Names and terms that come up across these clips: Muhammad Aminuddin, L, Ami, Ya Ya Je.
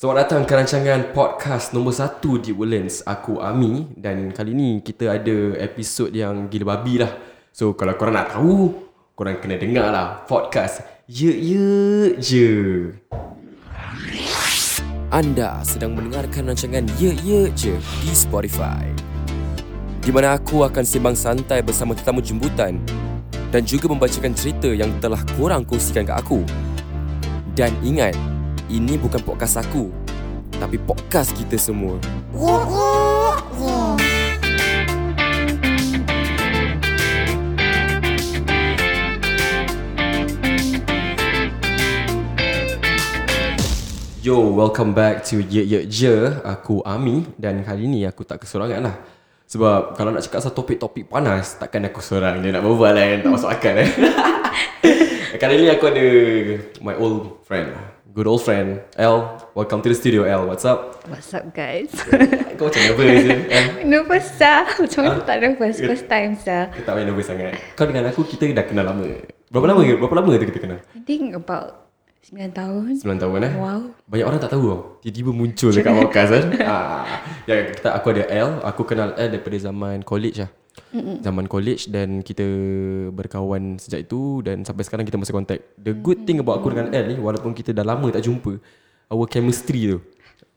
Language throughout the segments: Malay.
Selamat datang ke rancangan podcast nombor 1 di Woodlands. Aku Ami dan kali ni kita ada episod yang gila babi lah. So kalau korang nak tahu, korang kena dengar lah podcast Ya Ya Je. Anda sedang mendengarkan rancangan Ya Ya Je di Spotify, di mana aku akan sembang santai bersama tetamu jemputan dan juga membacakan cerita yang telah korang kongsikan ke aku. Dan ingat, ini bukan podcast aku, tapi podcast kita semua. Yo, welcome back to Ye Ye Je. Aku Ami dan kali ni aku tak kesorangan lah. Sebab kalau nak cakap satu topik-topik panas, takkan aku seorang je nak berbual lah, tak masuk akal . Kali ni aku ada my old friend, good old friend, L. Welcome to the studio, L. What's up? What's up, guys? Kau macam nervous je, L? Nervous lah. Macam mana tak nervous? First time lah. Kau tak main nervous sangat. Kau dengan aku, kita dah kenal lama. Berapa lama tu kita kenal? I think about 9 tahun Wow. Banyak orang tak tahu tau. Tiba-tiba muncul dekat podcast kan. Ya, aku ada L. Aku kenal L daripada zaman college lah. Zaman college dan kita berkawan sejak itu dan sampai sekarang kita masih contact. The good thing about aku dengan L ni, walaupun kita dah lama tak jumpa, our chemistry tu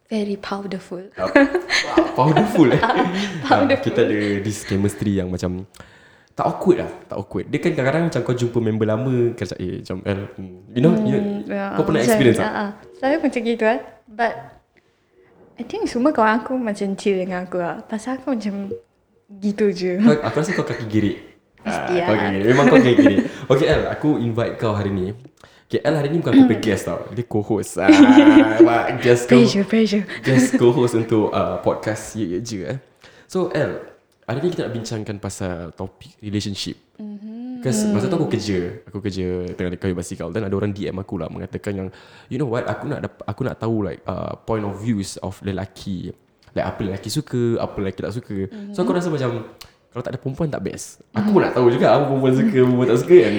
very powerful. Powerful. Kita ada this chemistry yang macam Tak awkward. Dia kan kadang-kadang macam kau jumpa member lama, kau cakap macam L, you know, kau pernah experience tak? Selalu macam gitu lah. But I think semua kawan aku macam chill dengan aku lah. Pasal aku macam gitu je. Aku rasa kau kaki girik. Mesti lah. Memang kau kaki girik. Okay L, aku invite kau hari ni. Okay, L hari ni bukan aku guest tau. Dia co-host. Guest co-host untuk podcast Ye Ye Je. So L, hari ni kita nak bincangkan pasal topik relationship. Because masa tu aku kerja tengah dekat kayu basikal. Dan ada orang DM aku lah mengatakan yang, you know what, aku nak tahu like point of views of lelaki. Like apa lelaki suka, apa lelaki tak suka. So aku rasa macam kalau tak ada perempuan tak best. Aku pun nak tahu juga apa perempuan suka, perempuan tak suka kan.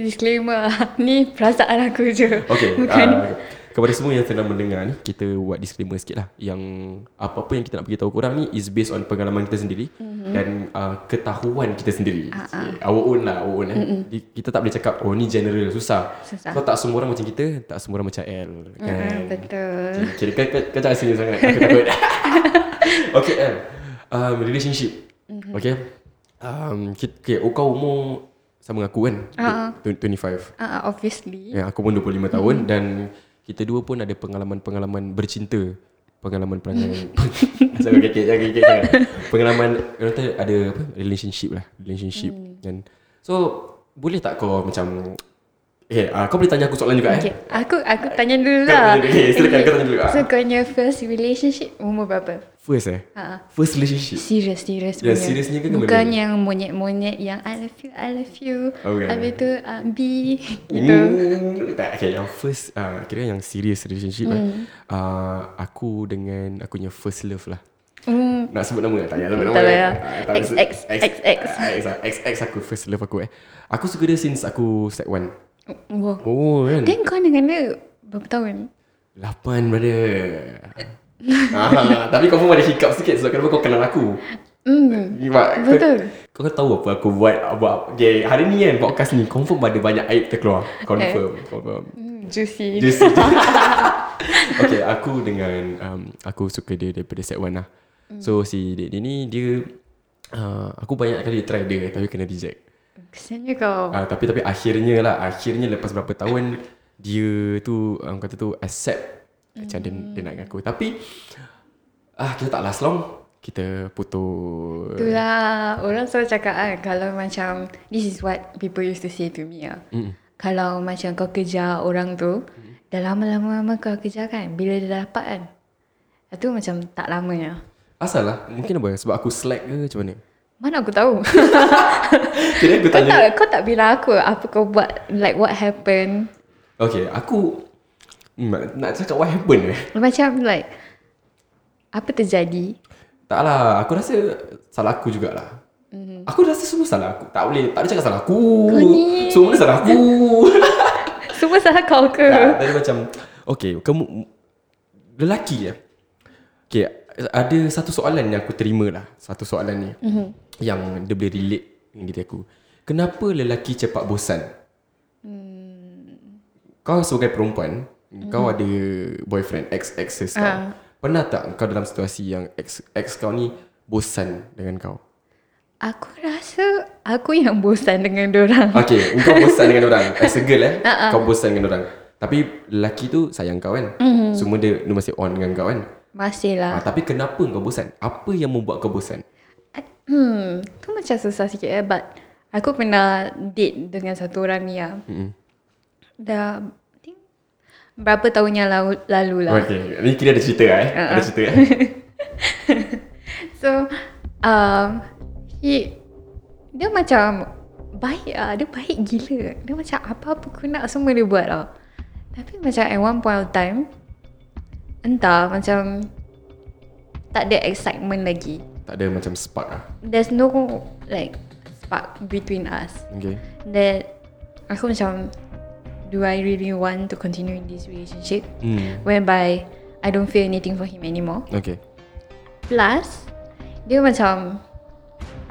Disclaimer, ni perasaan aku je. Okay, bukan kepada semua yang sedang mendengar ni, kita buat disclaimer sikit lah. Yang apa-apa yang kita nak beritahu korang ni is based on pengalaman kita sendiri dan ketahuan kita sendiri. Our own. Kita tak boleh cakap oh ni general, susah. So tak semua orang macam kita, tak semua orang macam L kan? Betul. Kau jangan senyum sangat, aku takut. Okay L, relationship. Okay, kau umur sama dengan aku kan? 25. Obviously aku pun 25 tahun dan kita dua pun ada pengalaman-pengalaman bercinta. Pengalaman ada apa? Relationship. Dan so boleh tak kau macam kau boleh tanya aku soalan juga . Aku tanya dulu lah. Silakan kau tanya dulu. So kau punya first relationship umur berapa? First relationship. Serius punya. Seriusnya ke bukan benda? Yang monyet-monyet yang I love you. Okay. Habis tu B gitu. Okay, yang first kira yang serious relationship lah. Aku dengan aku punya first love lah. Nak sebut nama tak? Tak payah. XX aku first love aku. Aku suka dia since aku step 1. Oh kan. Then kau dengan dia berapa tahun? 8 brother. Tapi kau pun ada hiccup sikit sebab kenapa kau kenal aku. Betul. Kau tahu apa aku buat hari ni kan, podcast ni confirm ada banyak aib terkeluar. Confirm. Juicy. Okay, aku dengan aku suka dia daripada set 1 lah. So si dia ni dia aku banyak kali try dia tapi kena reject. Kesannya kau tapi akhirnya lepas berapa tahun dia tu kata tu accept macam dia nak dengan aku. Tapi kita tak last long, kita putus. Itulah orang selalu cakap kan, kalau macam this is what people used to say to me lah. Kalau macam kau kejar orang tu dah lama-lama kau kejar kan, bila dia dapat kan, itu macam tak lamanya. Asal lah mungkin apa sebab aku slack ke macam mana? Mana aku tahu. Kau tak bilang aku apa kau buat, like what happened. Okay, aku nak cakap what happened. Macam like apa terjadi? Taklah, aku rasa salah aku jugalah. Aku rasa semua salah aku. Tak boleh cakap salah aku. Semua salah aku. Semua salah kau ke? Tak, tadi macam okay, kamu lelaki je. Okay, ada satu soalan yang aku terima lah. Satu soalan ni yang dia boleh relate dengan diri aku. Kenapa lelaki cepat bosan? Kau sebagai perempuan, kau ada boyfriend, ex-ex kau. Pernah tak kau dalam situasi yang ex kau ni bosan dengan kau? Aku rasa aku yang bosan dengan dorang. Okay, kau bosan dengan dorang. As a girl kau bosan dengan dorang. Tapi lelaki tu sayang kau kan? Semua dia masih on dengan kau kan? Masih lah. Tapi kenapa kau bosan? Apa yang membuat kau bosan? Tu macam susah sikit but aku pernah date dengan satu orang ni lah. Dah I think berapa tahun yang lalu lah. Okay, ni kira ada cerita lah ada cerita lah. So dia macam baik lah. Dia baik gila. Dia macam apa-apa aku nak semua dia buat lah. Tapi macam at one point of time, entah macam tak ada excitement lagi. Tak ada macam spark lah. There's no like spark between us. Okay. That aku macam, do I really want to continue in this relationship whereby I don't feel anything for him anymore? Okay. Plus dia macam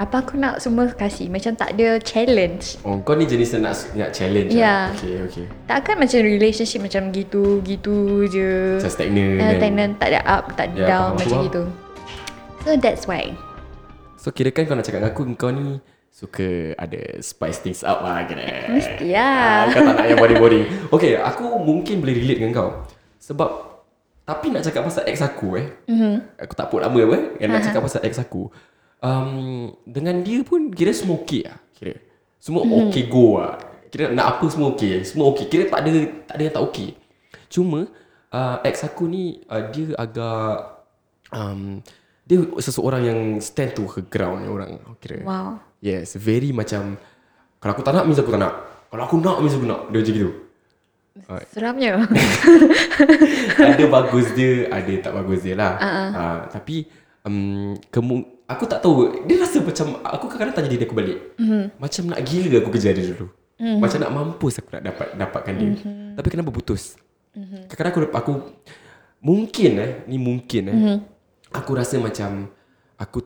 apa aku nak semua kasih. Macam tak ada challenge. Oh, kau ni jenis nak challenge lah. Okay. Takkan macam relationship macam gitu je. Macam stagnant, tak ada up, tak ada down, macam gitu. So that's why. So kirakan kau nak cakap dengan aku, kau ni suka ada spice things up lah. Mesti lah. Kau tak nak yang boring-boring. Okay, aku mungkin boleh relate dengan kau. Sebab, tapi nak cakap pasal ex aku aku tak pun lama apa nak cakap pasal ex aku. Dengan dia pun kira semua okey lah. Kira semua okey go lah. Kira nak apa semua okey. Semua okey. Kira tak ada yang tak okey. Cuma ex aku ni dia agak dia seseorang yang stand to her ground orang. Kira. Wow. Yes, very macam kalau aku tak nak means aku tak nak. Kalau aku nak means aku nak. Dia macam gitu. Seramnya. Ada bagus dia, ada tak bagus dia lah. Tapi aku tak tahu. Dia rasa macam, aku kadang-kadang tanya diri aku balik, macam nak gila aku kejar dia dulu. Macam nak mampus aku nak dapatkan dia. Tapi kenapa putus? Kadang-kadang aku mungkin ni mungkin aku rasa macam aku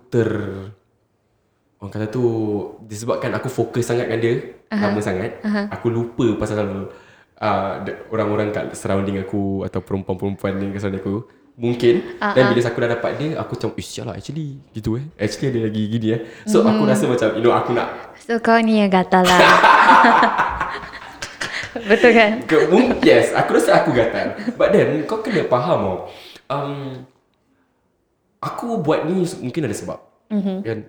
orang kata tu, disebabkan aku fokus sangat dengan dia lama sangat, aku lupa pasal orang-orang kat surrounding aku atau perempuan-perempuan yang kat surrounding aku. Mungkin dan bila aku dah dapat dia, aku macam iyalah actually gitu actually ada lagi gini so aku rasa macam aku nak. So kau ni yang gatal lah. Betul kan? Yes, aku rasa aku gatal. But then kau kena faham aku buat ni mungkin ada sebab.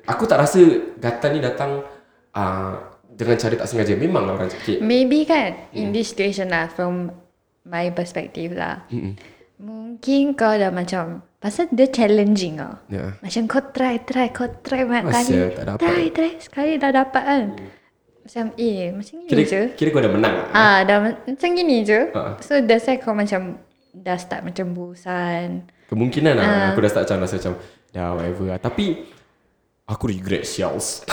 Aku tak rasa gatal ni datang dengan cara tak sengaja. Memang lah orang cakap maybe kan in this situation lah, from my perspective lah. Mungkin kau dah macam, pasal dia challenging lah. Macam kau try banyak kali. Try sekali dah dapat kan. Macam macam gini je. Kira kau dah menang lah. Dah macam gini je. So that's why kau macam dah start macam bosan. Kemungkinan lah aku dah start macam rasa macam dah whatever lah. Tapi aku regret shells.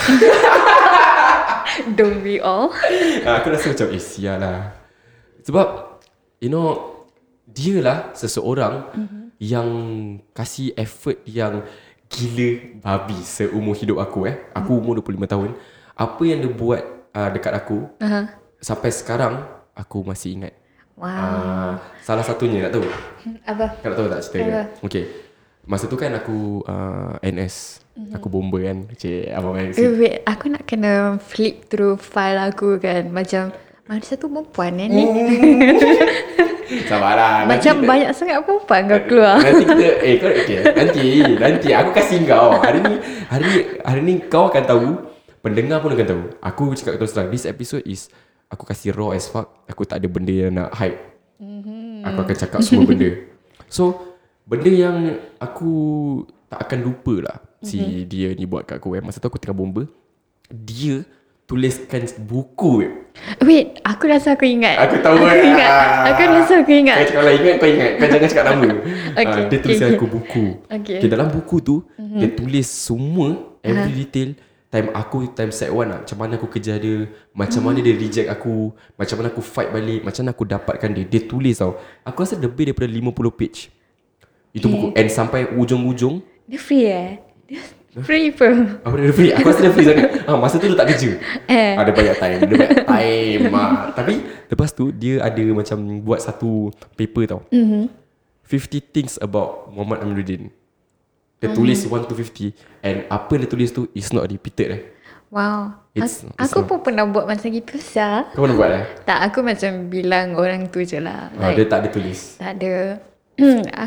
Don't we all? Aku rasa macam sialah. Sebab dia lah seseorang yang kasih effort yang gila babi seumur hidup aku. Aku umur 25 tahun. Apa yang dia buat dekat aku sampai sekarang aku masih ingat. Wow. Salah satunya nak tahu? Apa? Kau nak tahu tak cerita dia? Okay. Masa tu kan aku NS. Aku bomber kan. Wait, aku nak kena flip through file aku kan. Macam manusia tu perempuan ni. Sabarlah. Macam banyak sangat perempuan kau keluar. Nanti kita kau okay. Nanti aku kasih kau. Hari ni kau akan tahu, pendengar pun akan tahu. Aku cakap terus terang, this episode is aku kasih raw as fuck. Aku tak ada benda yang nak hype. Aku akan cakap semua benda. So, benda yang aku tak akan lupa lah si dia ni buat kat aku. Masa tu aku tengah bomba. Dia tuliskan buku. Wait, aku rasa aku ingat. Aku rasa aku ingat. Kau ingat. Kau jangan cakap nama. Okay, dia tuliskan aku buku. Okay, dalam buku tu dia tulis semua every detail. Time set one lah. Macam mana aku kejar dia, macam mana dia reject aku, macam mana aku fight balik, macam mana aku dapatkan dia. Dia tulis tau. Aku rasa lebih daripada 50 page. Itu buku. And sampai ujung-ujung dia free free pun. Apa dia free? Aku rasa dia free sangat. Masa tu dia tak kerja. Ada banyak time. Tapi lepas tu dia ada macam buat satu paper tau. 50 things about Muhammad Aminuddin. Dia tulis 1 to 50. And apa dia tulis tu is not repeated Wow. Aku pun pernah buat macam gitu. Kau pernah buat Tak, aku macam bilang orang tu je lah. Dia tak ada tulis. Tak ada.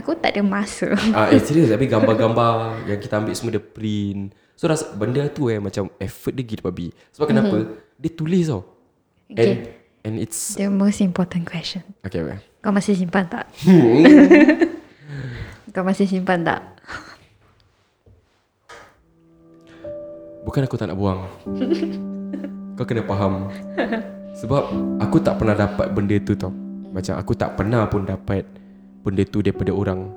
Aku tak ada masa. Serius. Tapi gambar-gambar yang kita ambil semua dia print. So rasa benda tu macam effort dia gila babi. Sebab kenapa? Dia tulis tau. Okay. And it's the most important question. Okay, well. Kau masih simpan tak? Kau masih simpan tak? Bukan aku tak nak buang. Kau kena faham. Sebab aku tak pernah dapat benda tu tau. Macam aku tak pernah pun dapat benda tu daripada orang.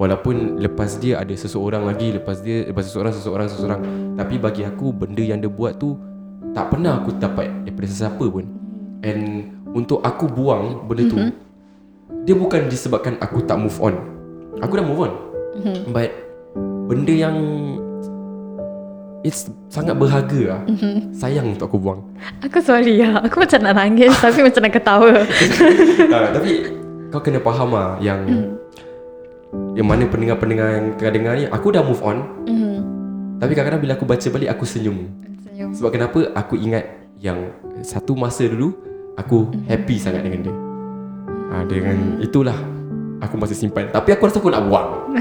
Walaupun lepas dia ada seseorang lagi, lepas dia lepas seseorang. Tapi bagi aku benda yang dia buat tu tak pernah aku dapat daripada sesiapa pun. And untuk aku buang benda tu, dia bukan disebabkan aku tak move on. Aku dah move on. But benda yang it's sangat berharga lah. Sayang untuk aku buang. Aku sorry lah. Aku macam nak nangis tapi macam nak ketawa. Tapi kau kena faham lah yang yang mana pendengar-pendengar yang kadang-kadang ni aku dah move on. Tapi kadang-kadang bila aku baca balik aku senyum. Sebab kenapa? Aku ingat yang satu masa dulu aku happy sangat dengan dia. Dengan itulah aku masih simpan. Tapi aku rasa aku nak buang.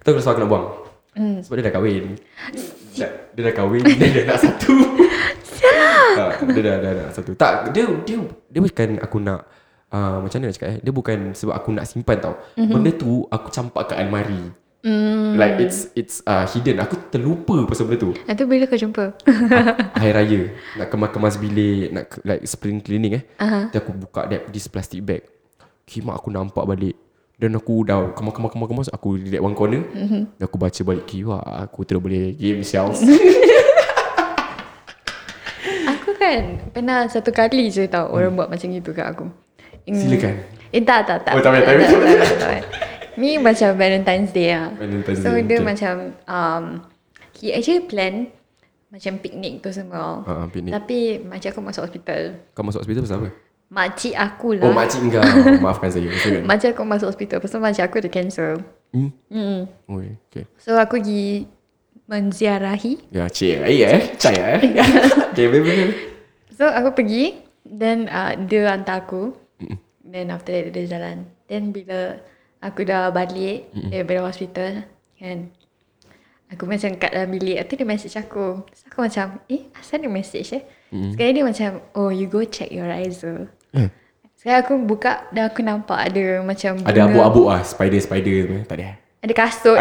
Tahu kenapa aku nak buang? Sebab dia dah kahwin. Dia dah kahwin. Dia nak satu. Dia dah satu. Tak, dia bukan aku nak macam mana nak cakap dia bukan sebab aku nak simpan tau. Benda tu aku campak kat almari. Like it's hidden. Aku terlupa pasal benda tu. Itu bila kau jumpa? Hari raya nak kemas-kemas bilik, nak like spring cleaning Nanti aku buka this plastic bag. Kimak aku nampak balik. Dan aku dah kemas. Aku relax one corner. Dan aku baca balik kiwa. Aku terus boleh game shells. Aku kan pernah satu kali je tau orang buat macam gitu kat aku. Silakan. Tak. Oh, tak. Ni macam Valentine's Day lah. So dia macam he actually plan macam piknik tu semua. Tapi macam aku masuk hospital. Kau masuk hospital pasal apa? Makcik aku lah. Oh, makcik enggak. Maafkan saya. Makcik aku masuk hospital. Pasal makcik aku ada cancer. Oh, okay. So aku pergi menziarahi. Ya, Cik. Okay, baik. So aku pergi. Then dia hantar aku. Then after that dia jalan. Then bila aku dah balik daripada hospital kan, aku macam kat dalam bilik. Lepas tu dia message aku. So aku macam asal dia message Sekarang dia macam you go check your razor. Sekarang aku buka dan aku nampak ada macam bunga. Ada abuk-abuk lah. Spider-spider tak ada. Ada kasut.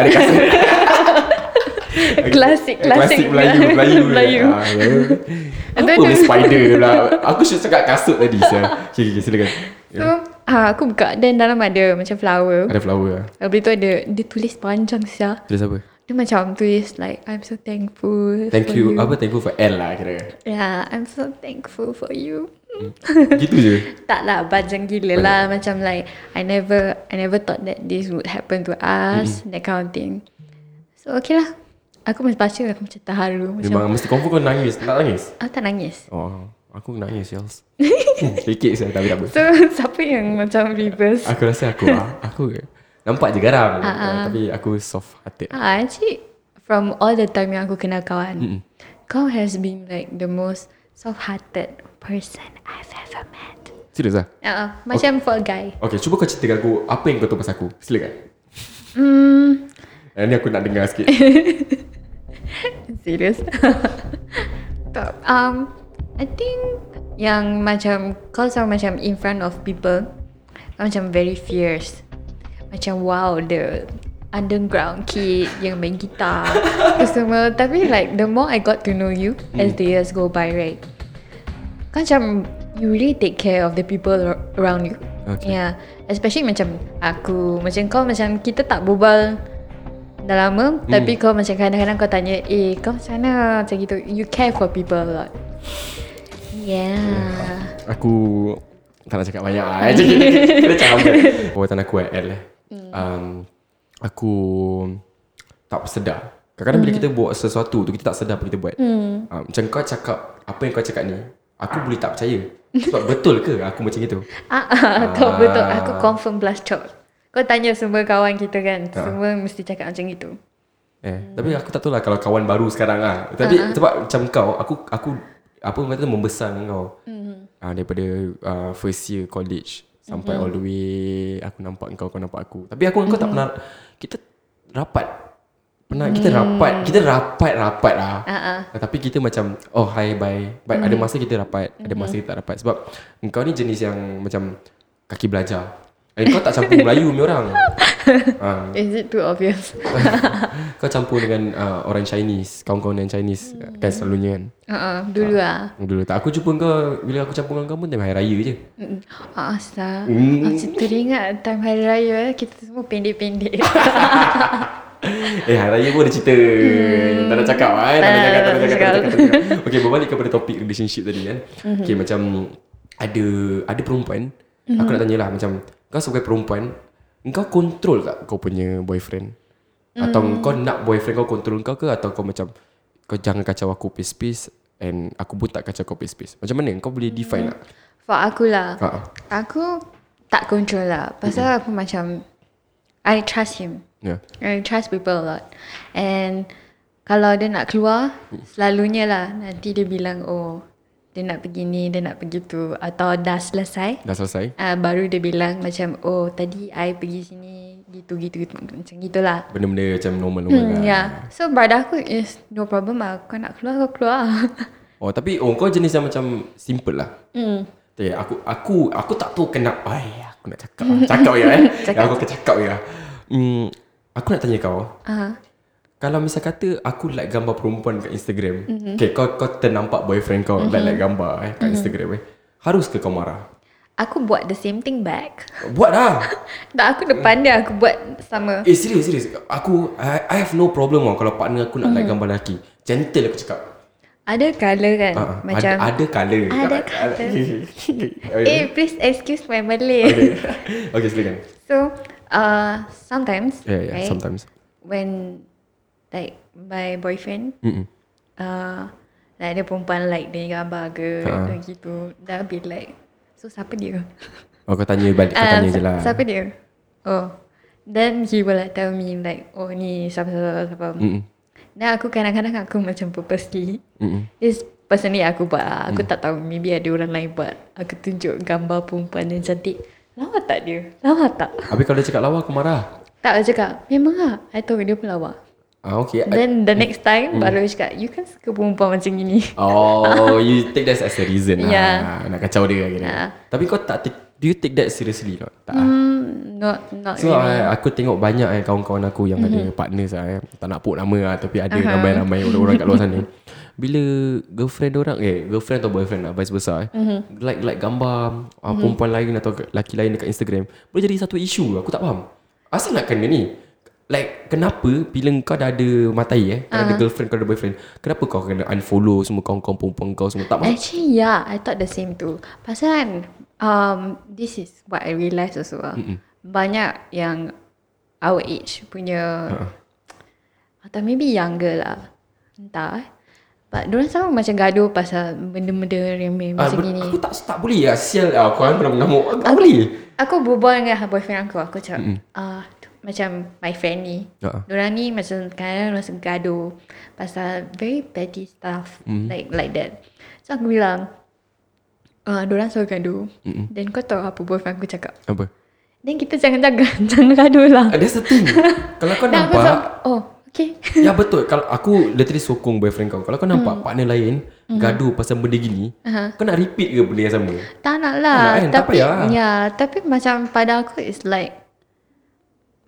Klasik Melayu. Apa punya spider pula. Aku should cakap kasut tadi. Okay, silakan. So aku buka. Dan dalam ada macam flower. Ada flower lah. Lepas tu ada, dia tulis panjang. Tulis apa? Dia macam tulis like I'm so thankful. Thank you. Apa thankful for L lah kira. Yeah, I'm so thankful for you. Gitu je. Tak lah, bajang gila lah. Macam like I never thought that this would happen to us. That kind of thing. So okay lah. Aku masih baca. Aku macam terharu. Memang mesti confirm kau nangis. Tak nangis? Oh, tak nangis. Oh, aku nangis. Sikit saya tak apa. So siapa yang macam reverse? Aku rasa aku nampak je garam. Tapi aku soft hearted. Actually from all the time yang aku kenal kawan, kau has been like the most soft hearted person I've ever met. Serius lah? Macam okay. For a guy. Okay, cuba kau ceritakan aku apa yang kau tahu pasal aku. Silakan. Ini aku nak dengar sikit. Serius? Tak. I think yang macam kau sama macam in front of people, kau macam very fierce. Macam wow, the underground kid yang main gitar semua. Tapi like the more I got to know you as the years go by, right, kau macam you really take care of the people around you. Okay. Yeah. Especially macam aku. Macam kau macam kita tak berbual dah lama. Tapi kau macam kadang-kadang kau tanya, kau macam mana? Macam gitu. You care for people a lot. Yeah. Aku tak nak cakap banyak lah. Kita cakap banyak. Buatan aku L aku tak sedar. Kadang-kadang bila kita buat sesuatu tu, kita tak sedar apa kita buat. Macam kau cakap, apa yang kau cakap ni, aku boleh tak percaya. Sebab betul ke aku macam itu? Kau betul, aku confirm blush-chop. Kau tanya semua kawan kita kan, semua mesti cakap macam itu. Tapi aku tak tahu lah kalau kawan baru sekarang lah. Tapi sebab macam kau, aku apa yang kata membesar dengan kau. Daripada first year college sampai all the way aku nampak kau nampak aku. Tapi aku dengan kau tak pernah, kita rapat. Pernah kita rapat, kita rapat-rapat lah. Tapi kita macam oh hi bye. But ada masa kita rapat, ada masa kita tak rapat. Sebab kau ni jenis yang macam kaki belajar. Kau tak campur Melayu ni orang. Is it too obvious? Kau campur dengan orang Chinese, kawan-kawan yang Chinese kan selalunya kan. Dulu lah. Dulu tak. Aku jumpa kau, bila aku campur dengan kau pun time hari raya je. Asal. Aku teringat time hari raya kita semua pendek-pendek. Hari raya pun ada cerita. Tak nak cakap lah. Tak nak cakap. Okay, berbalik kepada topik relationship tadi kan. Okay, macam ada perempuan. Aku nak tanyalah macam kau sebagai perempuan, kau kontrol tak kau punya boyfriend? Atau kau nak boyfriend kau kontrol kau ke? Atau kau macam kau jangan kacau aku pace-pace, and aku pun tak kacau kau pace-pace? Macam mana? Kau boleh define tak? For akulah, aku tak kontrol lah. Pasal aku macam I trust him. I trust people a lot. And kalau dia nak keluar, selalunya lah nanti dia bilang oh dia nak pergi ni, dia nak pergi tu. Atau dah selesai baru dia bilang macam oh tadi I pergi sini gitu. Macam gitulah, benda-benda macam normal lah. So pada aku is no problem lah. Kau nak keluar, kau keluar. Tapi kau jenis yang macam simple lah. Okay, aku tak tahu kenapa aku nak cakap ya aku akan cakap ya. Aku nak tanya kau, kalau misal kata aku like gambar perempuan kat Instagram, okay, kau ternampak boyfriend kau like gambar kat Instagram, harus ke kau marah? Aku buat the same thing back. Buat lah. Tak, aku depan dia aku buat sama. Serius. I have no problem lah kalau partner aku nak like gambar lelaki. Gentle aku cakap. Ada colour kan? Macam ada colour. Please excuse my Malay. Okay, silakan. So sometimes right, sometimes when like my boyfriend like dia perempuan like dia gambar ke gitu, dah be like so siapa dia? Kau tanya balik, kau tanya je lah siapa dia? Then he will like tell me like oh ni siapa. Dan aku kadang-kadang aku macam purposely it's personally aku buat lah. Aku tak tahu, maybe ada orang lain buat. Aku tunjuk gambar perempuan yang cantik. Lawa tak dia? Lawa tak? Habis kalau dia cakap lawa aku marah? Tak, dia cakap memang lah, I tahu dia pun lawa. Okay. Then the next time baru cakap you kan suka perempuan macam gini. You take that as a reason nak kacau dia gitu. Tapi kau tak do you take that seriously not? Tak. Not so really. Aku tengok banyak kawan-kawan aku yang ada partner saya. Tak nak put nama lah, tapi ada ramai-ramai orang kat luar sana. Bila girlfriend orang girlfriend atau boyfriend lah, vice versa like gambar perempuan lain atau lelaki lain dekat Instagram, boleh jadi satu isu. Aku tak faham asal nak kena ni. Like kenapa bila kau dah ada matai kau ada girlfriend, kau ada boyfriend, kenapa kau kena unfollow semua kawan-kawan perempuan kau semua? Tak maksud. Actually I thought the same too. Pasal this is what I realise also lah. Banyak yang our age punya atau maybe younger lah, entah diorang sama macam gaduh pasal benda-benda remeh macam gini. Aku tak boleh lah. Sial lah, aku kan mengamuk. Tak boleh. Aku berbual dengan boyfriend aku cakap macam my friend ni diorang ni macam kadang-kadang rasa gaduh pasal very petty stuff like that. So aku bilang diorang selalu gaduh. Then kau tahu apa boyfriend aku cakap? Apa? Then kita jangan gaduh lah. That's the thing. Kalau kau nampak okay. Ya betul. Kalau aku literally sokong boyfriend kau. Kalau kau nampak partner lain gaduh pasal benda gini, kau nak repeat ke benda yang sama? Tak nak lah. Tapi macam pada aku it's like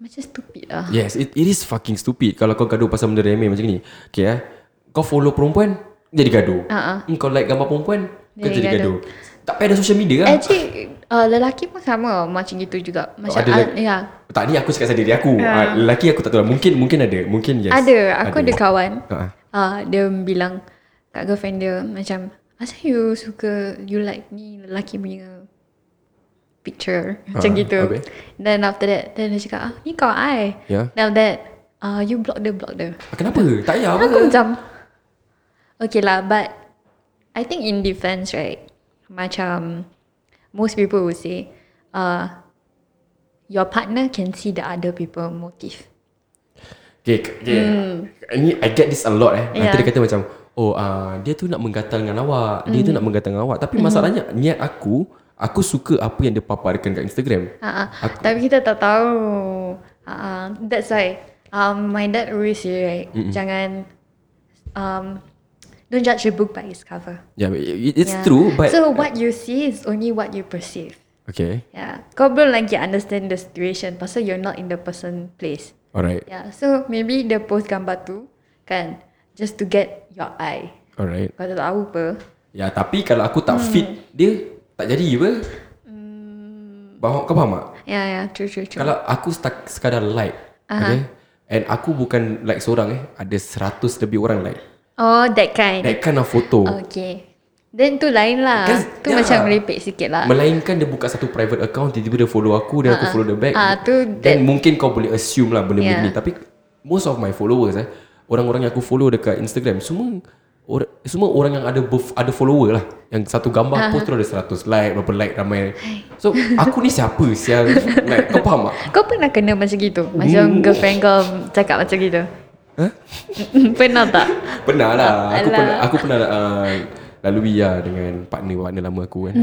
macam stupid lah. Yes, it is fucking stupid. Kalau kau gaduh pasal benda remeh macam ni, okay kau follow perempuan jadi gaduh. Kau like gambar perempuan kau jadi gaduh. Tak payah ada social media lah. Actually lelaki pun sama macam gitu juga. Macam tak, ni aku cakap sendiri aku. Lelaki aku tak tahu lah. Mungkin ada. Mungkin yes. Ada. Aku ada kawan dia bilang kat girlfriend dia macam asal you suka, you like ni lelaki punya picture macam gitu. Okay. Then after that, then dia cakap, ni kau I. Yeah. Then after that, you block dia. Kenapa? Tak payah apa? Aku macam, okay lah, but I think in defense, right, macam most people will say, your partner can see the other people motive. Okay. I get this a lot Nanti dia kata macam, dia tu nak menggatal dengan awak, dia tu nak menggatal dengan awak. Tapi masalahnya niat aku suka apa yang dia paparkan kat Instagram. Tapi kita tak tahu. That's why my dad always say, right, jangan don't judge a book by its cover. Yeah, it's true, but so what you see is only what you perceive. Okay. Yeah, kau belum lagi understand the situation, pasal you're not in the person place. Alright. Yeah, so maybe dia post gambar tu kan, just to get your eye. Alright. Kau tak tahu apa. Ya, tapi kalau aku tak fit, dia tak jadi apa. Kau faham tak? Ya, true. Kalau aku sekadar like, okay, and aku bukan like seorang ada 100 lebih orang like. Oh, that kind of photo. Okay, then tu lain lah. Tu macam merepek sikit lah. Melainkan dia buka satu private account, tiba-tiba dia follow aku, dan aku follow dia back. Then mungkin kau boleh assume lah benda ni. Tapi most of my followers, orang-orang yang aku follow dekat Instagram, semua orang yang ada follower lah. Yang satu gambar post tu ada 100 like, berapa like ramai. So aku ni siapa sial? Like, kau faham tak? Kau pernah kena macam gitu? Macam girlfriend kau cakap macam gitu? Huh? Pernah tak? Pernah lah. Aku pernah lalui lah dengan partner lama aku kan.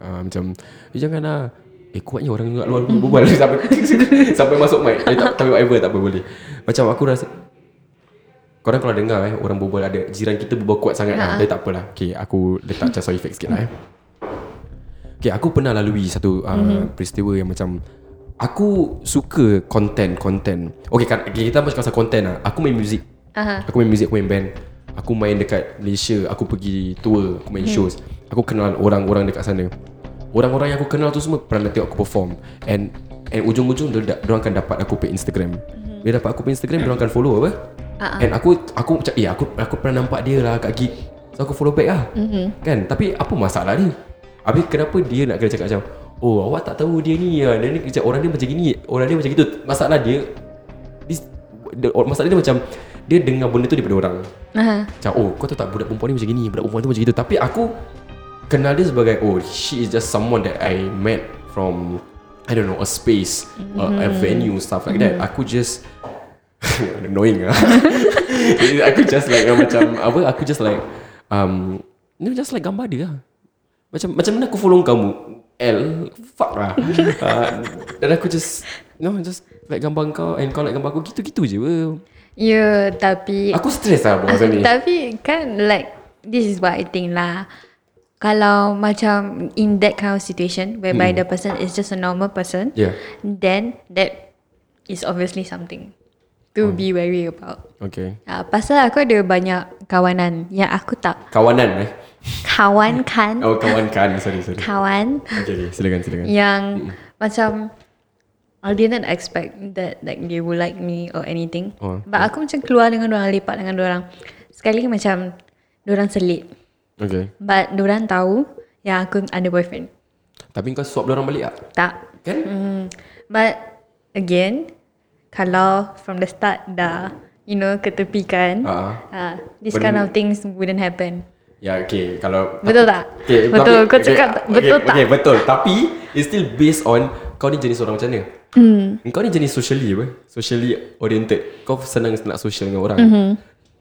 Macam janganlah. Kuatnya orang luar berbual sampai masuk mic. Tapi whatever, tak apa, boleh. Macam aku rasa korang kalau dengar orang berbual, ada jiran kita berbual kuat sangat lah. Tapi tak apalah. Okay, aku letak macam sound effect sikit lah. Okay, aku pernah lalui satu peristiwa yang macam aku suka konten. Okay, kita masuk pasal konten lah. Aku main muzik. Aku main band. Aku main dekat Malaysia. Aku pergi tour. Aku main shows. Aku kenal orang-orang dekat sana. Orang-orang yang aku kenal tu semua pernah tengok aku perform. And ujung-ujung diorang akan dapat aku pay Instagram. Bila dapat aku pay Instagram, diorang akan follow apa. And aku macam, aku pernah nampak dia lah kat gig. So aku follow back lah. Kan? Tapi apa masalah ni? Habis kenapa dia nak kena cakap macam, awak tak tahu dia ni lah. Dia ni orang dia macam gini, orang dia macam gitu. Masalah dia macam dia dengar benda tu daripada orang. Macam kau tahu tak, budak perempuan ni macam gini, budak perempuan tu macam gitu. Tapi aku kenal dia sebagai she is just someone that I met from, I don't know, a space, a venue, stuff like that. Aku just annoying lah. Aku just like macam apa, aku just like just like gambar dia lah. Macam mana aku follow kamu L, fuck lah. Dan aku just just like gambar kau, and kau like gambar aku, gitu-gitu je. Ya, tapi aku stress lah buat ni. Tapi kan like, this is what I think lah. Kalau macam in that kind of situation whereby the person is just a normal person, then that is obviously something to be wary about. Okay. Pasal aku ada banyak kawanan yang aku tak kawanan kawan. Okay, silakan. Yang macam I didn't expect that like they would like me or anything. But aku macam keluar dengan diorang, lepak dengan diorang. Sekali macam diorang selit. Okay. But diorang tahu yang aku ada boyfriend. Tapi kau swap diorang balik tak? Tak. Kan? But again, kalau from the start dah ketepikan, this kind of things wouldn't happen. Ya, okay, kalau betul tak? Okay, betul, tapi, kau cakap betul. Tapi it's still based on kau ni jenis orang macam mana. Kau ni jenis socially oriented. Kau senang nak social dengan orang.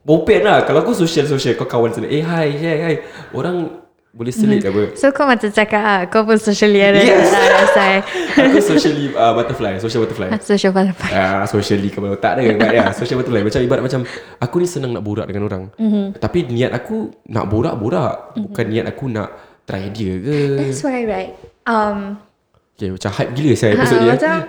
Bopet lah. Kalau aku social, kau kawan sana, hi. Orang boleh selit apa. So kau macam cakap kau pun socially oriented. Yes. Aku socially social butterfly. Socially kepala otak dia. Social butterfly. Macam ibarat macam aku ni senang nak borak dengan orang. Tapi niat aku nak borak-borak, bukan niat aku nak try dia ke. That's why, right? Okay, macam hype gila saya episode ni. Macam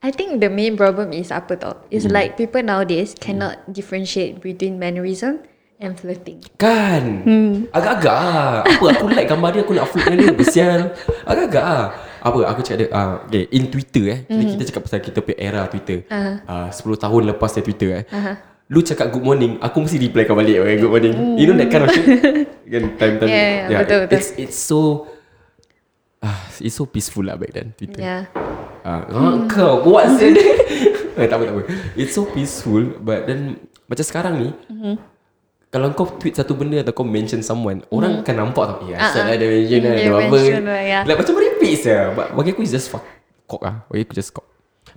I think the main problem is apa tau? It's like people nowadays cannot differentiate between mannerism and flirting. Kan? Agak-agak lah. Apa aku like gambar dia, aku nak flirt dengan dia, bersial. Agak-agak lah. Apa aku cakap dia in Twitter kita cakap pasal kita punya era Twitter. 10 tahun lepas dari Twitter lu cakap good morning, aku mesti reply kau balik, okay? Good morning. You know that kind of shit. Time-time. Yeah, betul. It's so It's so peaceful lah back then Twitter. Yeah. Kau buat sini. Tak apa. It's so peaceful. But then macam sekarang ni, kalau kau tweet satu benda atau kau mention someone, orang akan nampak tau, ya asal ada mention lah, ada apa. Like macam repeat saja. Bagi aku it's just cock lah. Bagi aku just cock.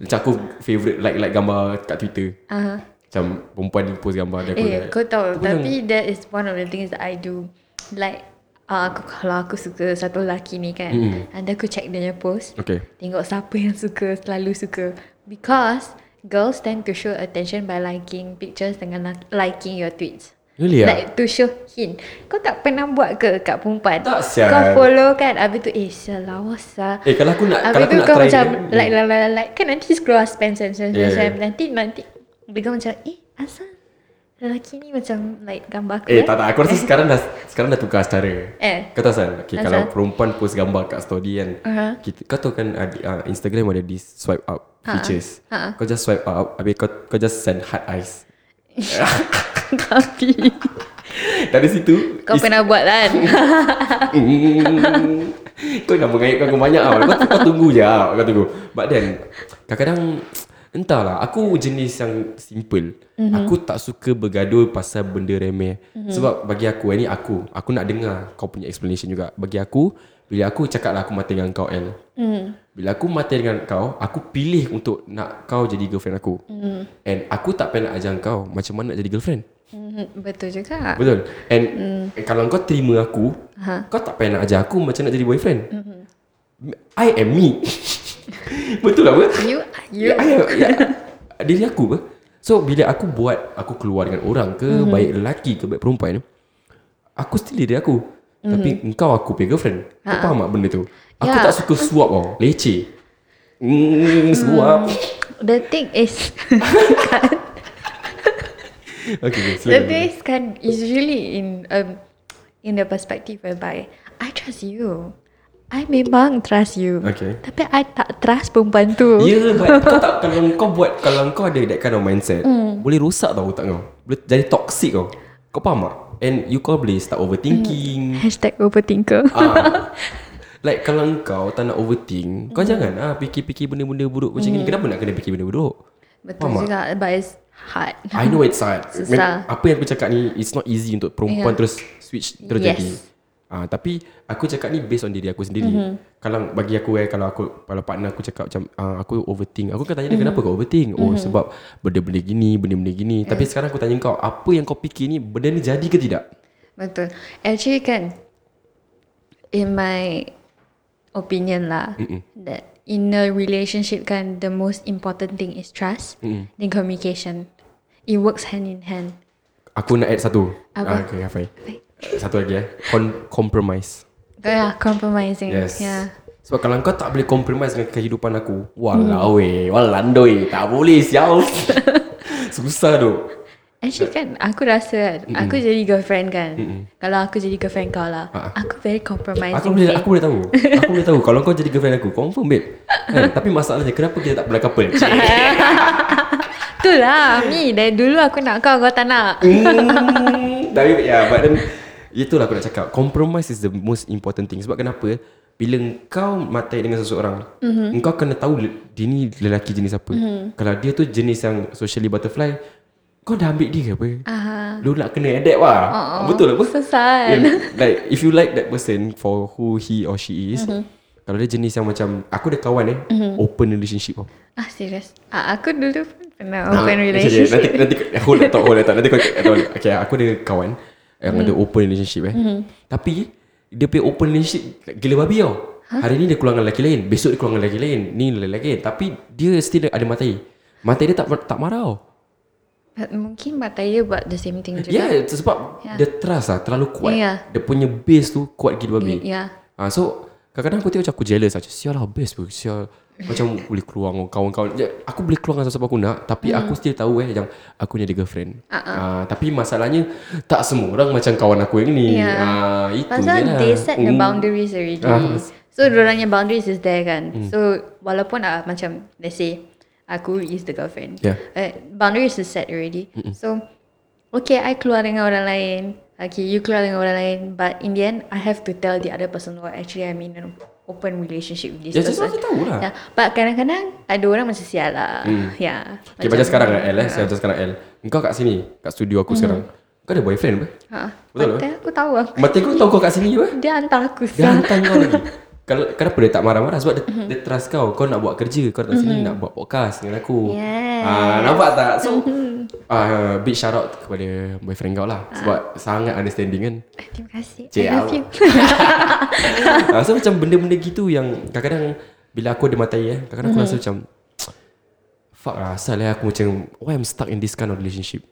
Macam aku favourite like gambar kat Twitter. Macam perempuan ni post gambar dia. Kau tahu, tapi that is one of the things that I do. Like kalau aku suka satu lelaki ni kan, anda aku check dia punya post, tengok siapa yang suka, selalu suka. Because girls tend to show attention by liking pictures dengan liking your tweets. Really? Like to show hint. Kau tak pernah buat ke kat perempuan? Tak sial. Kau follow kan, habis tu sial lawas lah. Kalau aku nak, habis kalau tu aku nak kau try macam dia, like kan nanti scroll spam. Nanti dia macam asal lelaki ni macam like gambar aku tak aku rasa sekarang dah tukar secara kau tahu kan, kalau perempuan post gambar kat story kan, kau tahu kan Instagram ada di swipe up features. Kau just swipe up, habis kau just send hard eyes. Tapi dari situ kau pernah buat kan. Kau dah mengayakkan kau banyak tau. Kau tunggu je lah, kau tunggu. But then kadang-kadang entahlah, aku jenis yang simple. Aku tak suka bergaduh pasal benda remeh. Sebab bagi aku ni, aku nak dengar kau punya explanation juga. Bagi aku, bila aku cakap lah aku mati dengan kau L, bila aku mati dengan kau, aku pilih untuk nak kau jadi girlfriend aku. And aku tak payah nak ajar kau macam mana nak jadi girlfriend. Betul juga. Betul. And kalau kau terima aku, kau tak payah nak ajar aku macam nak jadi boyfriend. I am me. Betul lah apa? You. Diri aku apa? So bila aku buat, aku keluar dengan orang ke, baik lelaki ke baik perempuan, aku still diri aku. Tapi engkau aku punya girlfriend. Kau faham tak benda tu? Aku tak suka suap tau. Leceh. Suap. The thing is okay, the thing is kan, it's really in the perspective whereby I trust you. I memang trust you. Okay. Tapi I tak trust perempuan tu. Ya, yeah, kalau kau ada that kind of mindset, boleh rosak tau otak kau. Boleh jadi toxic kau. Kau faham tak? And you kau boleh start overthinking. #overthinker. Like kalau kau tak nak overthink, kau jangan fikir-fikir benda-benda buruk macam ni. Kenapa nak kena fikir benda buruk? Betul faham juga. But it's hard. I know it's hard. Susah. Apa yang aku cakap ni, it's not easy untuk perempuan terus switch terjadi. Yes. Tapi aku cakap ni based on diri aku sendiri. Kalau bagi aku kalau partner aku cakap macam aku overthink, aku akan tanya dia kenapa kau overthink? Oh sebab benda-benda gini. Tapi sekarang aku tanya kau, apa yang kau fikir ni, benda ni jadi ke tidak? Betul. Actually kan, in my opinion lah, that in a relationship kan, the most important thing is trust and communication. It works hand in hand. Aku nak add satu. Okay, Hafai. Satu lagi compromise. Compromising. Yes. Yeah. Sebab kalau kau tak boleh compromise dengan kehidupan aku, walandoi, tak boleh sial. Susah tu. Actually kan, aku rasa aku jadi girlfriend kan. Kalau aku jadi girlfriend kau lah, aku very compromising. Aku boleh tahu kalau kau jadi girlfriend aku, confirm babe. Tapi masalahnya kenapa kita tak pernah couple? Itulah Mi, dari dulu aku nak kau tak nak. Tapi ya, but then itulah aku nak cakap, compromise is the most important thing. Sebab kenapa? Bila kau matai dengan seseorang, kau kena tahu dia ni lelaki jenis apa. Kalau dia tu jenis yang socially butterfly, kau dah ambil dia ke apa? Lu nak kena adapt lah. Betul apa? Sesan. Like if you like that person for who he or she is, kalau dia jenis yang macam, aku ada kawan open relationship tau. Serious? Aku dulu pun pernah open relationship. Nanti hold on, nanti kau okay, aku ada kawan yang ada open relationship tapi dia punya open relationship gila babi tau. Hari ni dia keluar dengan lelaki lain, besok dia keluar dengan lelaki lain, ni lelaki lain, tapi dia still ada matai dia tak marah tau. Mungkin matai dia buat the same thing juga. Sebab dia trust lah, terlalu kuat. Dia punya base tu kuat gila babi. So kadang-kadang aku tengok macam aku jealous lah. Sial lah best pun. Sial macam boleh keluar dengan kawan-kawan. Aku boleh keluar dengan siapa aku nak. Tapi aku still tahu yang aku ni ada girlfriend. Tapi masalahnya tak semua orang macam kawan aku yang ni. Itu pasal je lah. They set the boundaries already. So dorangnya boundaries is there kan. So walaupun macam let's say aku is the girlfriend, boundaries is set already. So okay, I keluar dengan orang lain, okay, you keluar dengan orang lain, but in the end I have to tell the other person what actually I mean. open relationship with this person. Just tahu lah. Yeah. But kadang-kadang ada orang macam sial lah. Yeah. Okay, macam sekarang L eh. Saya macam sekarang L. Engkau kat sini, kat studio aku sekarang. Kau ada boyfriend apa? Betul lah. Mata aku tahu. Mata aku tahu kau kat sini apa? Dia hantar aku. Dia hantar kau lagi. Kenapa dia tak marah-marah? Sebab dia trust kau. Kau nak buat kerja. Kau datang sini nak buat podcast dengan aku. Yes. Nampak tak? So big shout out kepada boyfriend kau lah. Sebab sangat understanding kan. Terima kasih. I love you. So macam benda-benda gitu yang kadang-kadang bila aku ada matai kadang-kadang aku rasa macam fuck lah, asal lah aku macam why I'm stuck in this kind of relationship.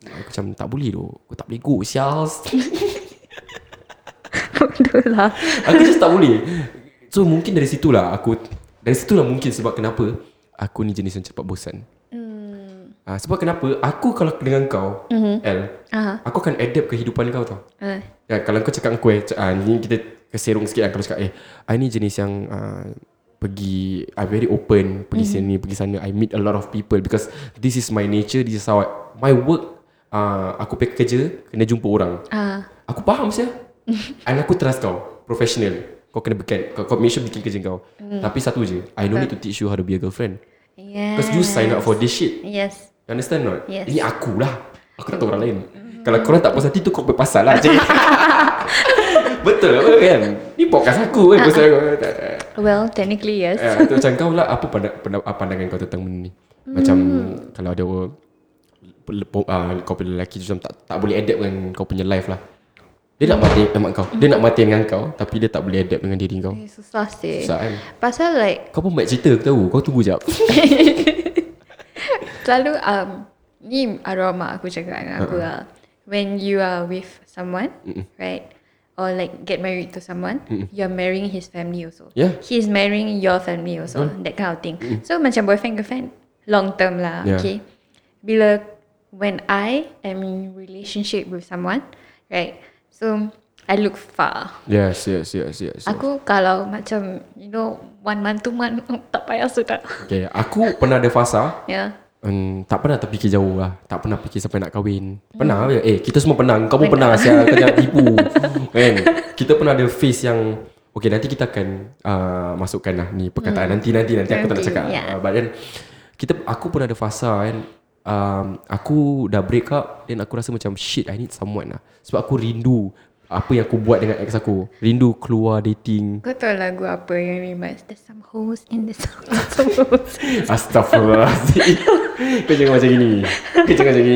Aku macam tak boleh tu. Aku tak boleh go sials. Lah. Aku just tak boleh. So mungkin dari situlah mungkin sebab kenapa aku ni jenis yang cepat bosan. Sebab kenapa aku kalau dengan kau L, aku akan adapt kehidupan kau tau. Ya, kalau kau cakap aku ni kita keserong sikit lah. Kalau cakap I ni jenis yang pergi, I very open, pergi sini pergi sana, I meet a lot of people because this is my nature, this is how my work. Aku pergi kerja kena jumpa orang. Aku faham siapa. And aku trust kau professional. Kau kena beken, kau make sure bikin kerja kau. Tapi satu je, I don't need to teach you how to be a girlfriend. Yes. Because you sign up for this shit. Yes. You understand not? Yes. Ini akulah. Aku tak tahu orang lain. Kalau korang tak puas hati tu, kau berpasal lah. Betul apa kan? Ni podcast aku kan. Well technically yes. Macam kau lah, apa pandangan kau tentang benda ni? Macam kalau ada kau punya lelaki macam tak boleh adapt dengan kau punya life lah. Dia nak mati dengan kau. Dia nak mati dengan kau, tapi dia tak boleh adapt dengan diri kau. Susah sih. Susah kan? Pasal like kau pun baik cerita aku tahu. Kau tunggu jap. Selalu ni aroma aku cakap dengan aku lah. When you are with someone, right? Or like get married to someone, you are marrying his family also. Yeah. He is marrying your family also. That kind of thing. So macam boyfriend girlfriend long term lah. Yeah. Okay. Bila when I am in relationship with someone, right? So I look far. Yes. Aku kalau macam you know 1 month 2 month tak payah sudah. Okay, aku pernah ada fasa. Tak pernah terfikir jauh lah. Tak pernah fikir sampai nak kahwin. Pernah kita semua pernah. Kau pun pernah. Saya kau jangan tipu. Kan? Kita pernah ada phase yang okay, nanti kita akan masukkan lah ni perkataan nanti aku tak nak cakap. But then aku pun ada fasa kan. Aku dah break up, then aku rasa macam shit, I need someone lah. Sebab aku rindu apa yang aku buat dengan ex aku. Rindu keluar dating. Kau tahu lagu apa yang reminds? There's some hoes in this house. Astaghfirullahaladzim. Kau jangan macam gini. Kau jangan macam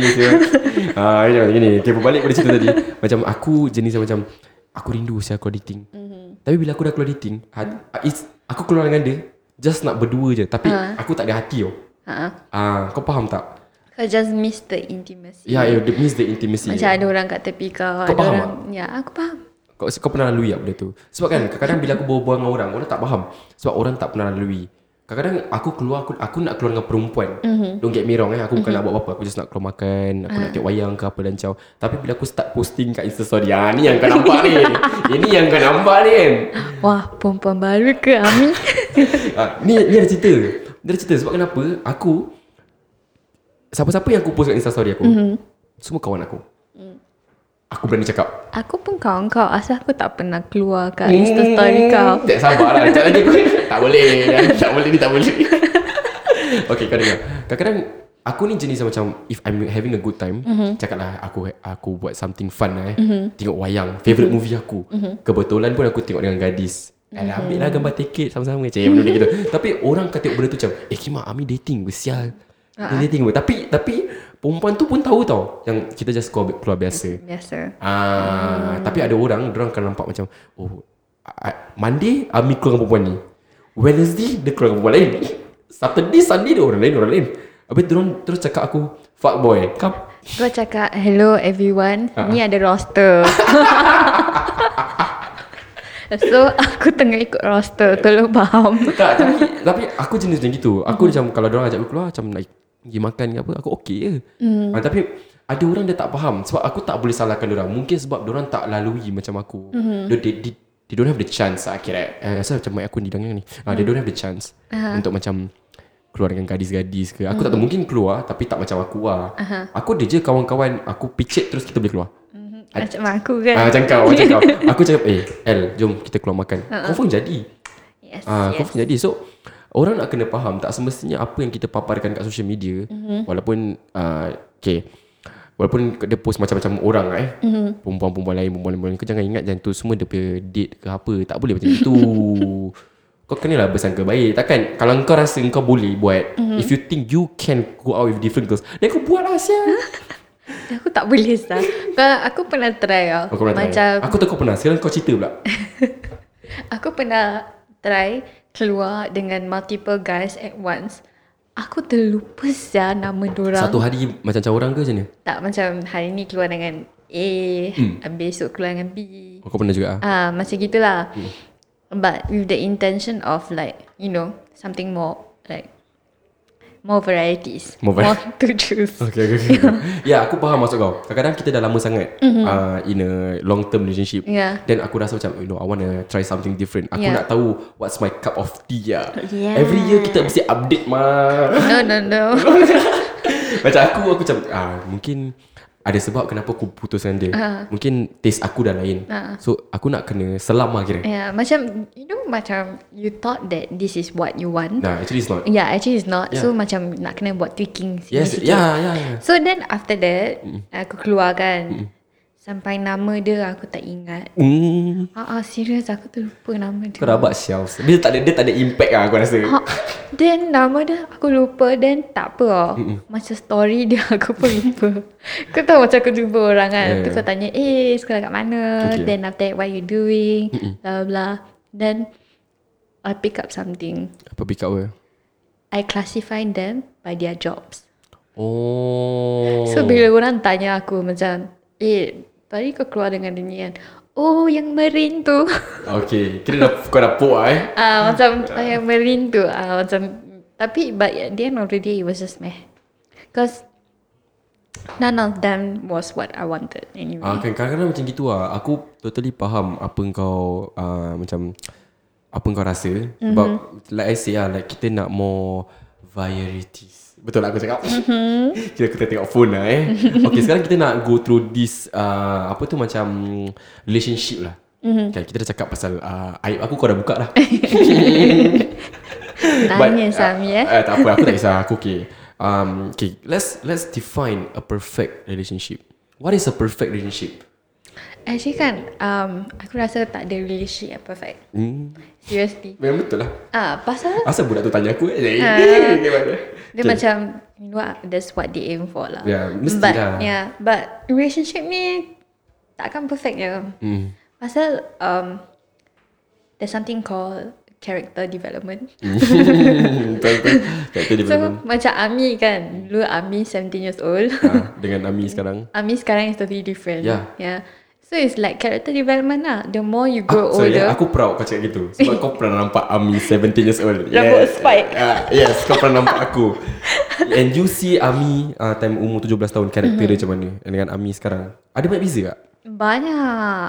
gini. Kepo balik pada cerita tadi. Macam aku jenis macam aku rindu saya keluar dating. Tapi bila aku dah keluar dating, aku keluar dengan dia just nak berdua je. Tapi aku tak ada hati tau. Kau faham tak? Kau just miss the intimacy. Yeah, you miss the intimacy. Macam ada orang kat tepi kau. Kau faham tak? Ya, aku faham. Kau pernah lalui tak benda tu? Sebab kan kadang-kadang bila aku berbual dengan orang tak faham. Sebab orang tak pernah lalui. Kadang-kadang aku keluar, aku nak keluar dengan perempuan. Don't get me wrong aku bukan nak buat apa-apa. Aku just nak keluar makan. Aku nak tengok wayang ke apa dan caw. Tapi bila aku start posting kat Instastory, ni yang kau nampak ni. Ini yang kau nampak ni kan. Wah, perempuan baru ke Ami? Ni ada cerita. Sebab kenapa aku siapa-siapa yang aku post kat Instastory aku semua kawan aku. Aku berani cakap aku pun kawan kau. Asal aku tak pernah keluar kat Instastory kau. Tak sabarlah. Sekejap lagi aku Tak boleh. Okay, kau dengar. Kadang-kadang aku ni jenis macam if I'm having a good time, cakaplah aku buat something fun lah tengok wayang, favourite movie aku. Kebetulan pun aku tengok dengan gadis. Ambil lah gambar tiket sama-sama gitu. Tapi orang kata benda tu macam Kima Ami dating sial. Dia tengok. Tapi perempuan tu pun tahu tau yang kita just keluar biasa. Tapi ada orang akan nampak macam Monday Ami keluar dengan perempuan ni, Wednesday dia keluar dengan perempuan lain, Saturday Sunday dia orang lain. Habis diorang terus cakap aku fuck boy. Kau cakap hello everyone, ni ada roster. So aku tengah ikut roster. Tolong faham. Tapi aku jenis macam gitu. Aku macam kalau diorang ajak aku keluar macam nak pergi makan ke apa, aku okey je. Tapi ada orang dia tak faham. Sebab aku tak boleh salahkan diorang. Mungkin sebab diorang tak lalui macam aku. They don't have the chance. Akhirnya rasa macam mic aku ni dengan ni. They don't have the chance untuk macam keluar dengan gadis-gadis ke. Aku tak tahu, mungkin keluar tapi tak macam aku lah. Aku ada je kawan-kawan. Aku picit terus kita boleh keluar. Macam aku kan. Macam kau. Aku cakap L, jom kita keluar makan. Confirm jadi. yes. Confirm jadi. So orang nak kena faham, tak semestinya apa yang kita paparkan kat social media, walaupun walaupun dia post macam-macam orang lah, perempuan-perempuan lain, perempuan-perempuan lain, kau jangan ingat macam tu semua dia punya date ke apa. Tak boleh macam itu. Kau kenalah bersangka baik. Takkan kalau kau rasa kau boleh buat, if you think you can go out with different girls, then kau buat lah siang. Aku tak boleh siang. Aku pernah try lah. Aku pernah macam try. Aku tahu kau pernah. Sekarang kau cerita pula. Aku pernah try keluar dengan multiple guys at once. Aku terlupa siang nama dorang. Satu hari macam-macam orang ke macam ni? Tak, macam hari ni keluar dengan A, besok keluar dengan B. Oh, kau pernah juga? Ah, macam gitulah. But with the intention of like, you know, something more, like more varieties, more to choose. Okay. Yeah, aku faham maksud kau. Kadang-kadang kita dah lama sangat in a long term relationship. Then aku rasa macam, you know, I want to try something different. Aku nak tahu what's my cup of tea lah. Every year kita mesti update mah. No. Macam aku macam mungkin ada sebab kenapa aku putus dengan dia. Mungkin taste aku dah lain. So aku nak kena selam lah kira. Macam, you know, macam you thought that this is what you want. Nah, actually it's not. So macam nak kena buat tweaking. Yes. So then after that, aku keluar kan. Sampai nama dia aku tak ingat. Serius aku terlupa nama dia. Kau rabak sial. Dia tak ada impact lah aku rasa. Then nama dia aku lupa. Then tak apa lah. Macam story dia aku pun lupa. Kau tahu macam aku jumpa orang kan, tu kau tanya, sekolah kat mana, then after that what you doing, blah blah. Then I pick up something. Apa pick up apa? I classify them by their jobs. So bila orang tanya aku macam, tadi kau keluar dengan dia kan, yang marine tu. Okay, kira kau dah puak lah. Macam yang marine tu, macam. Tapi but at the end of the day, it was just meh, because none of them was what I wanted anyway. Kadang-kadang macam gitu lah. Aku totally faham apa kau macam apa kau rasa. Sebab like I say lah, like kita nak more varieties. Betul lah aku cakap. Kita tengok phone lah. Okay, sekarang kita nak go through this apa tu macam relationship lah. Okay, kita dah cakap pasal aib aku kau dah buka dah. Tanya Sami tak apa, aku tak kisah. Aku okay. Okay, let's define a perfect relationship. What is a perfect relationship? Actually kan, aku rasa tak ada relationship yang perfect. Seriously. Memang betul lah. Pasal asal budak tu tanya aku dia macam, you know, that's what they aim for lah. Mesti lah. But relationship ni takkan perfect je. Pasal there's something called character development. Character development. So macam Ami kan, dulu Ami 17 years old dengan Ami sekarang. Ami sekarang is totally different. So it's like character development lah. The more you grow older. Aku proud kau cakap gitu. Sebab kau pernah nampak Ami 17 years old. Rambut spike. Yes, kau pernah nampak aku. And you see Ami time umur 17 tahun, karakter dia macam mana dengan Ami sekarang. Ada banyak beza tak? Banyak.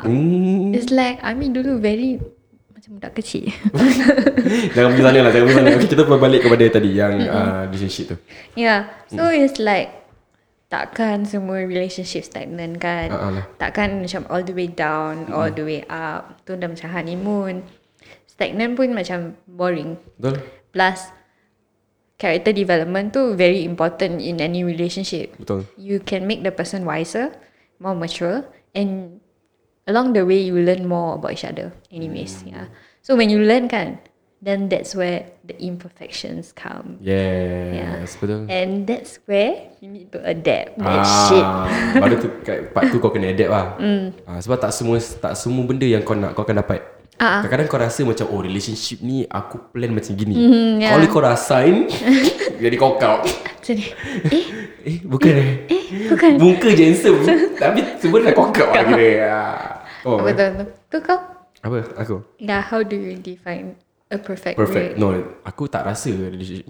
It's like Ami dulu very macam budak kecil. Jangan pergi sana lah. Okay, kita balik kepada tadi yang relationship tu. So it's like takkan semua relationship stagnant kan. Takkan macam all the way down, all the way up. Tu dah macam honeymoon. Stagnant pun macam boring. Betul. Plus character development tu very important in any relationship. Betul. You can make the person wiser, more mature, and along the way you learn more about each other. Anyways, so when you learn kan, then that's where the imperfections come. Yes, betul. And that's where you need to adapt that shit. Pada tu part tu kau kena adapt lah. Sebab tak semua benda yang kau nak kau akan dapat. Kadang-kadang kau rasa macam, oh relationship ni aku plan macam gini. Kalau kau rasain jadi kau out. Bukan. Muka handsome tapi sebenarnya kau out lah kira. Oh, betul. Tu kau? Apa? Aku? Nah, how do you define a perfect way? No, aku tak rasa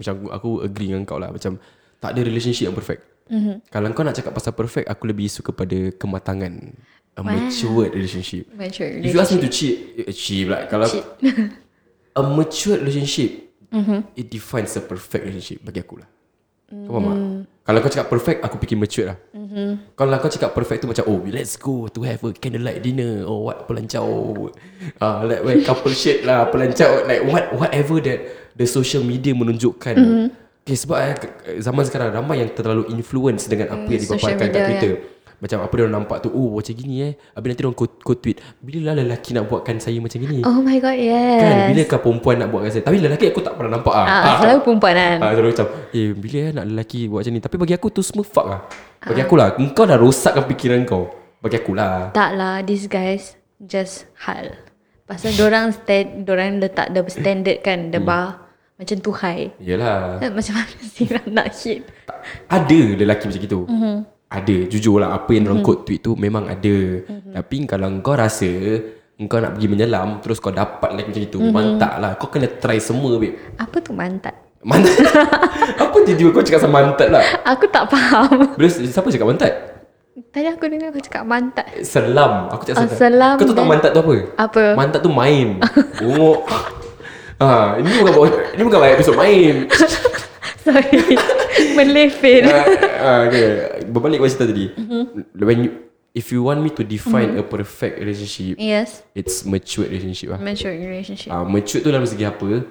macam aku agree dengan kau lah. Macam tak ada relationship yang perfect. Kalau kau nak cakap pasal perfect, aku lebih suka pada kematangan. A matured relationship. If you ask me to cheat lah. Kalau a matured relationship, it defines a perfect relationship bagi aku lah. Kau faham tak? Kalau kau cakap perfect, aku fikir mature lah. Kalau kau cakap perfect tu macam, oh let's go to have a candlelight dinner, or what pelancau, like well, couple shit lah, pelancau, like whatever that the social media menunjukkan. Okay, sebab zaman sekarang ramai yang terlalu influence dengan apa yang dipaparkan kat Twitter. Macam apa dia orang nampak tu, oh macam gini habis nanti orang quote tweet, bila lah lelaki nak buatkan saya macam gini. Oh my god, yes. Kan, bila kah perempuan nak buatkan saya? Tapi lelaki aku tak pernah nampak lah. Selalu perempuan kan. Selalu macam, bila nak lelaki buat macam ni. Tapi bagi aku tu semua fuck lah. Bagi aku lah, kau dah rosakkan fikiran kau. Bagi aku lah. Tak lah, these guys just hal. Pasal dorang letak the standard kan, the bar macam tu high. Yelah, macam mana sih nak hit? Ada lelaki macam gitu. Ada, jujur lah, apa yang orang quote tweet tu memang ada. Tapi kalau kau rasa kau nak pergi menyelam terus kau dapat like macam itu, mantak lah. Kau kena try semua, babe. Apa tu mantak? Mantak? Apa tiba-tiba kau cakap sama mantak lah? Aku tak faham. Bila, siapa cakap mantak? Tadi aku dengar kau cakap mantak. Selam, aku cakap selam. Kau tahu tak mantak tu apa? Apa? Mantak tu main. Bungok. Ini bukan episod main. Sorry. Melefin. Okay. Berbalik kepada cerita tadi. When if you want me to define a perfect relationship, yes, it's mature relationship lah. Mature relationship. Mature tu dalam segi apa?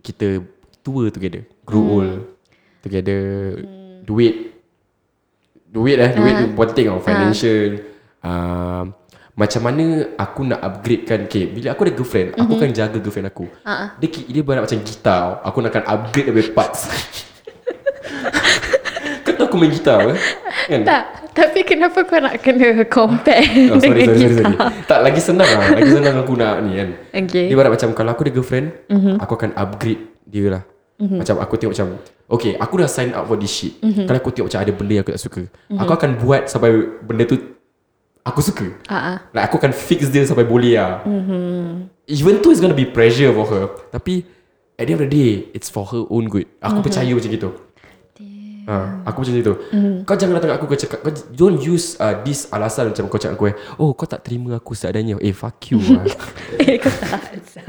Kita tua together, grow old together, duit tu penting tau, financial. Macam mana aku nak upgradekan, okay, bila aku ada girlfriend, aku kan jaga girlfriend aku. Dia banyak macam gitar, aku nak akan upgrade lebih parts. Kau tahu aku main gitar kan? Tak, tapi kenapa kau nak kena compare dengan gitar? Tak, lagi senang aku nak ni kan. Okay. Dia banyak macam, kalau aku ada girlfriend, aku akan upgrade dia lah. Macam aku tengok macam, okay, aku dah sign up for this shit. Kalau aku tengok macam ada benda yang aku tak suka, aku akan buat sampai benda tu aku suka. Like aku akan fix dia sampai boleh lah. Even though it's gonna be pressure for her, tapi at the end of the day, it's for her own good. Aku percaya macam gitu. Aku macam gitu. Kau jangan datang aku cakap, don't use this alasan macam kau cakap aku oh kau tak terima aku seadanya. Fuck you lah. Kau tak asal.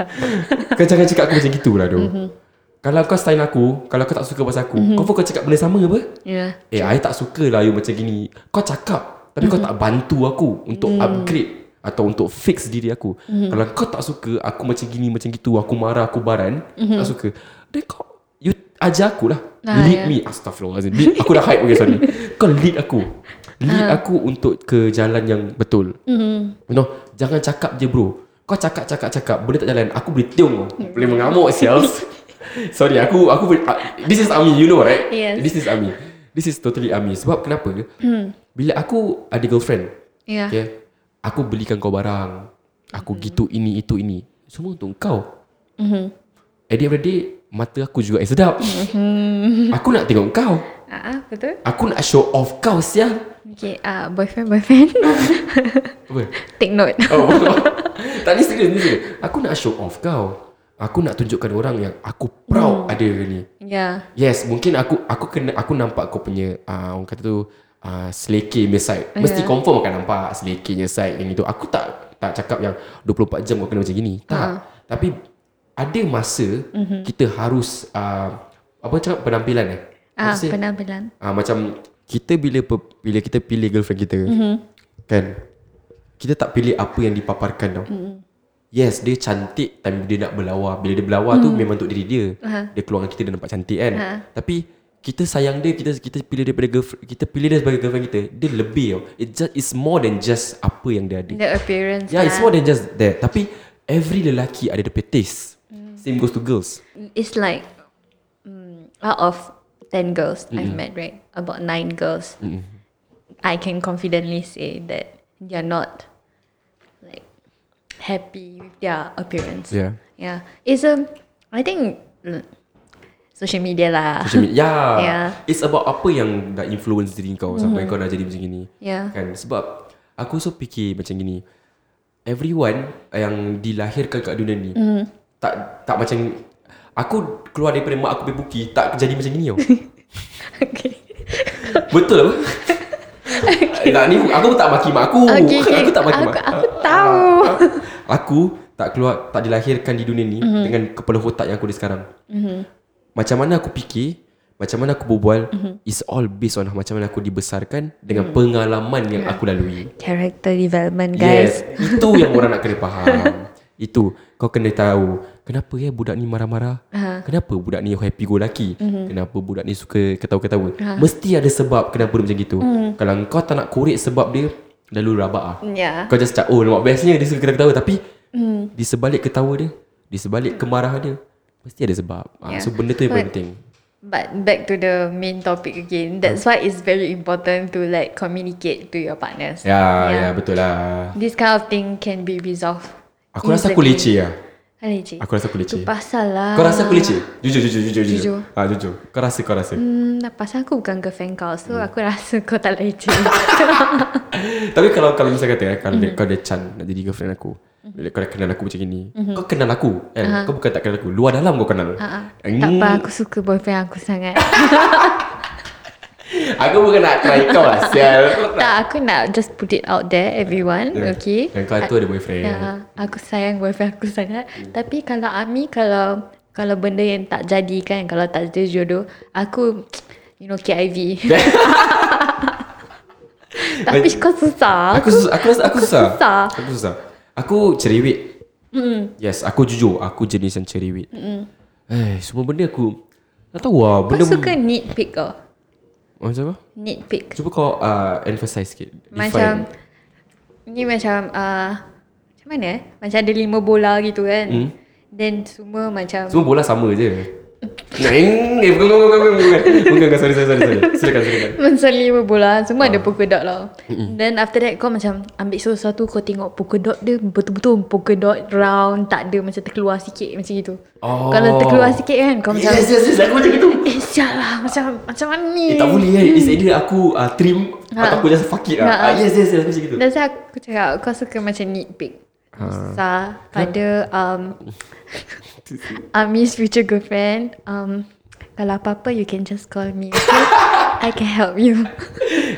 Kau jangan cakap aku macam gitu lah doh. Kalau kau sign aku, kalau kau tak suka pasal aku, kau pun kau cakap benda sama apa? Yeah. I tak suka lah you macam gini. Kau cakap, tapi kau tak bantu aku untuk upgrade atau untuk fix diri aku. Kalau kau tak suka aku macam gini macam gitu, aku marah, aku baran, tak suka, then kau you ajar aku lah. Lead me. Astaghfirullahalazim. Lead aku dah hype. Okay, sorry. Kau lead aku. Lead aku untuk ke jalan yang betul. You know, jangan cakap je bro. Kau cakap benda tak jalan, aku boleh tiung. Boleh mengamuk sales. Sorry, aku this is Ami, you know right? Yes. This is totally Ami. Sebab kenapa? Bila aku ada girlfriend, okay, aku belikan kau barang, aku gitu ini itu ini, semua untuk kau. At the end of the day, mata aku juga sedap. Aku nak tengok kau. Betul. Aku nak show off kau siang. Okay, boyfriend. Take note. Tak, ni serius. Aku nak show off kau. Aku nak tunjukkan orang yang aku proud ada ni. Yes, mungkin aku nampak kau punya orang kata tu selekehnya side. Mesti confirm akan nampak selekehnya side yang itu. Aku tak cakap yang 24 jam kau kena macam gini. Tak. Tapi ada masa kita harus apa cakap, penampilan penampilan. Macam kita bila kita pilih girlfriend kita, kan, kita tak pilih apa yang dipaparkan tau. Yes, dia cantik time dia nak berlawa. Bila dia berlawa tu memang untuk diri dia. Dia keluar dengan kita, dia nampak cantik kan. Tapi kita sayang dia, kita pilih daripada girlfriend, kita pilih dia sebagai girlfriend kita. Dia lebih tau. It's more than just apa yang dia ada. The appearance. Yeah, it's more than just that. Tapi every lelaki ada the taste. Same goes to girls. It's like out of 10 girls I've met, right? About 9 girls. I can confidently say that they're not happy with their appearance. Yeah. It's I think social media lah. Social media. Yeah. It's about apa yang dah influence diri kau sampai kau dah jadi macam gini. Kan? Sebab aku so fikir macam gini. Everyone yang dilahirkan kat dunia ni tak macam aku keluar daripada mak aku pergi Bukit tak jadi macam gini tau. Okay. Betul apa? Okay. Nah, ni aku tak maki mak aku. Okay. Aku tak maki mak aku tahu. Aku tak keluar, tak dilahirkan di dunia ni dengan kepala otak yang aku ada sekarang. Macam mana aku fikir macam mana aku berbual is all based on macam mana aku dibesarkan dengan pengalaman yang aku lalui. Character development, guys. Yes, itu yang orang nak kena faham. Itu kau kena tahu kenapa ya budak ni marah-marah, kenapa budak ni happy go lucky, kenapa budak ni suka ketawa-ketawa. Mesti ada sebab kenapa dia macam gitu. Kalau kau tak nak korek sebab dia, lalu rabak kau just cakap, oh nampak bestnya dia suka ketawa-ketawa. Tapi di sebalik ketawa dia, di sebalik kemarahan dia, mesti ada sebab. So benda tu yang paling penting. But back to the main topic again, that's why it's very important to like communicate to your partners. Ya, betul lah. This kind of thing can be resolved. Aku rasa aku leceh lah. Aku rasa aku leceh. Itu pasal lah. Kau rasa aku leceh? Jujur. Ha, jujur. Kau rasa. Pasal aku bukan girlfriend kau, so aku rasa kau tak leceh. Tapi kalau misalnya kata, kalau kau ada chance nak jadi girlfriend aku, kau dah kenal aku macam gini, kau kenal aku kan? Kau bukan tak kenal aku, luar dalam kau kenal. Tak apa, aku suka boyfriend aku sangat. Aku bukan nak try kau lah, sial. Tak, aku nak just put it out there, everyone. Okay, dan kau tu ada boyfriend. Aku sayang boyfriend aku sangat. Tapi kalau Ami, Kalau benda yang tak jadi kan, kalau tak jadi jodoh, aku KIV. Tapi kau susah. Aku susah. Aku cerewet. Yes, aku jujur, aku jenis yang cerewet. Semua benda aku tak tahu lah. Kau suka nitpick ke? Macam apa? Nitpick. Cuba kau emphasize sikit. Macam ni macam macam mana ? Macam ada 5 bola gitu kan. Then semua macam, semua bola sama je. Bukan, sorry. Silakan. Macam 5 bola, semua ada polka dot lah. Then after that kau macam ambil satu-satu, kau tengok polka dot dia betul-betul polka dot round, tak ada macam terkeluar sikit macam gitu. Kalau terkeluar sikit kan kau macam yes, aku macam gitu. Sialah, macam mana ni? Tak boleh kan. It's either aku trim atau aku just fuck it lah. Yes, macam gitu. Dan saya aku cakap kau suka macam nitpick. Susah pada Ami's future girlfriend. Kalau apa-apa, you can just call me, okay? I can help you.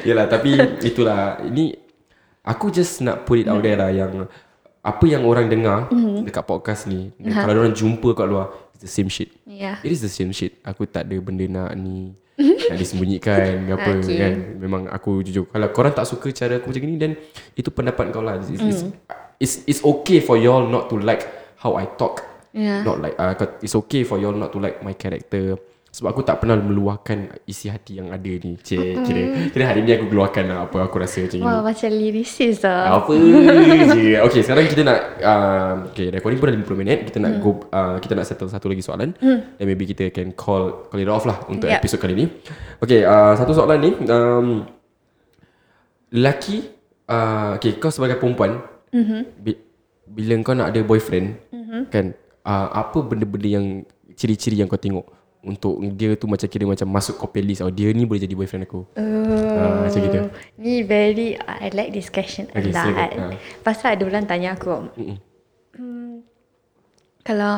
Yelah, tapi itulah. Ini aku just nak put it out there lah. Yang apa yang orang dengar dekat podcast ni, kalau orang jumpa kat luar, it's the same shit. It is the same shit. Aku tak ada benda nak ni nak disembunyikan apa kan. Memang aku jujur. Kalau korang tak suka cara aku macam ni, then itu pendapat kau lah. It's okay for y'all not to like how I talk. Not like it's okay for y'all not to like my character. Sebab aku tak pernah meluahkan isi hati yang ada ni. Kira hari ni aku keluarkan lah apa aku rasa macam ni. Wah, macam lyricist lah. Apa je. Okay, sekarang kita nak okay, recording pun dah 50 minit. Kita nak go, kita nak settle satu lagi soalan. Then maybe kita can call it off lah untuk episod kali ni. Okay, satu soalan ni. Lelaki, okay, kau sebagai perempuan, bila kau nak ada boyfriend kan, apa benda-benda yang ciri-ciri yang kau tengok untuk dia tu macam kira macam masuk copy list, oh dia ni boleh jadi boyfriend aku. Macam gitu. Ni very I like this question a lot. Pasal ada orang tanya aku, kalau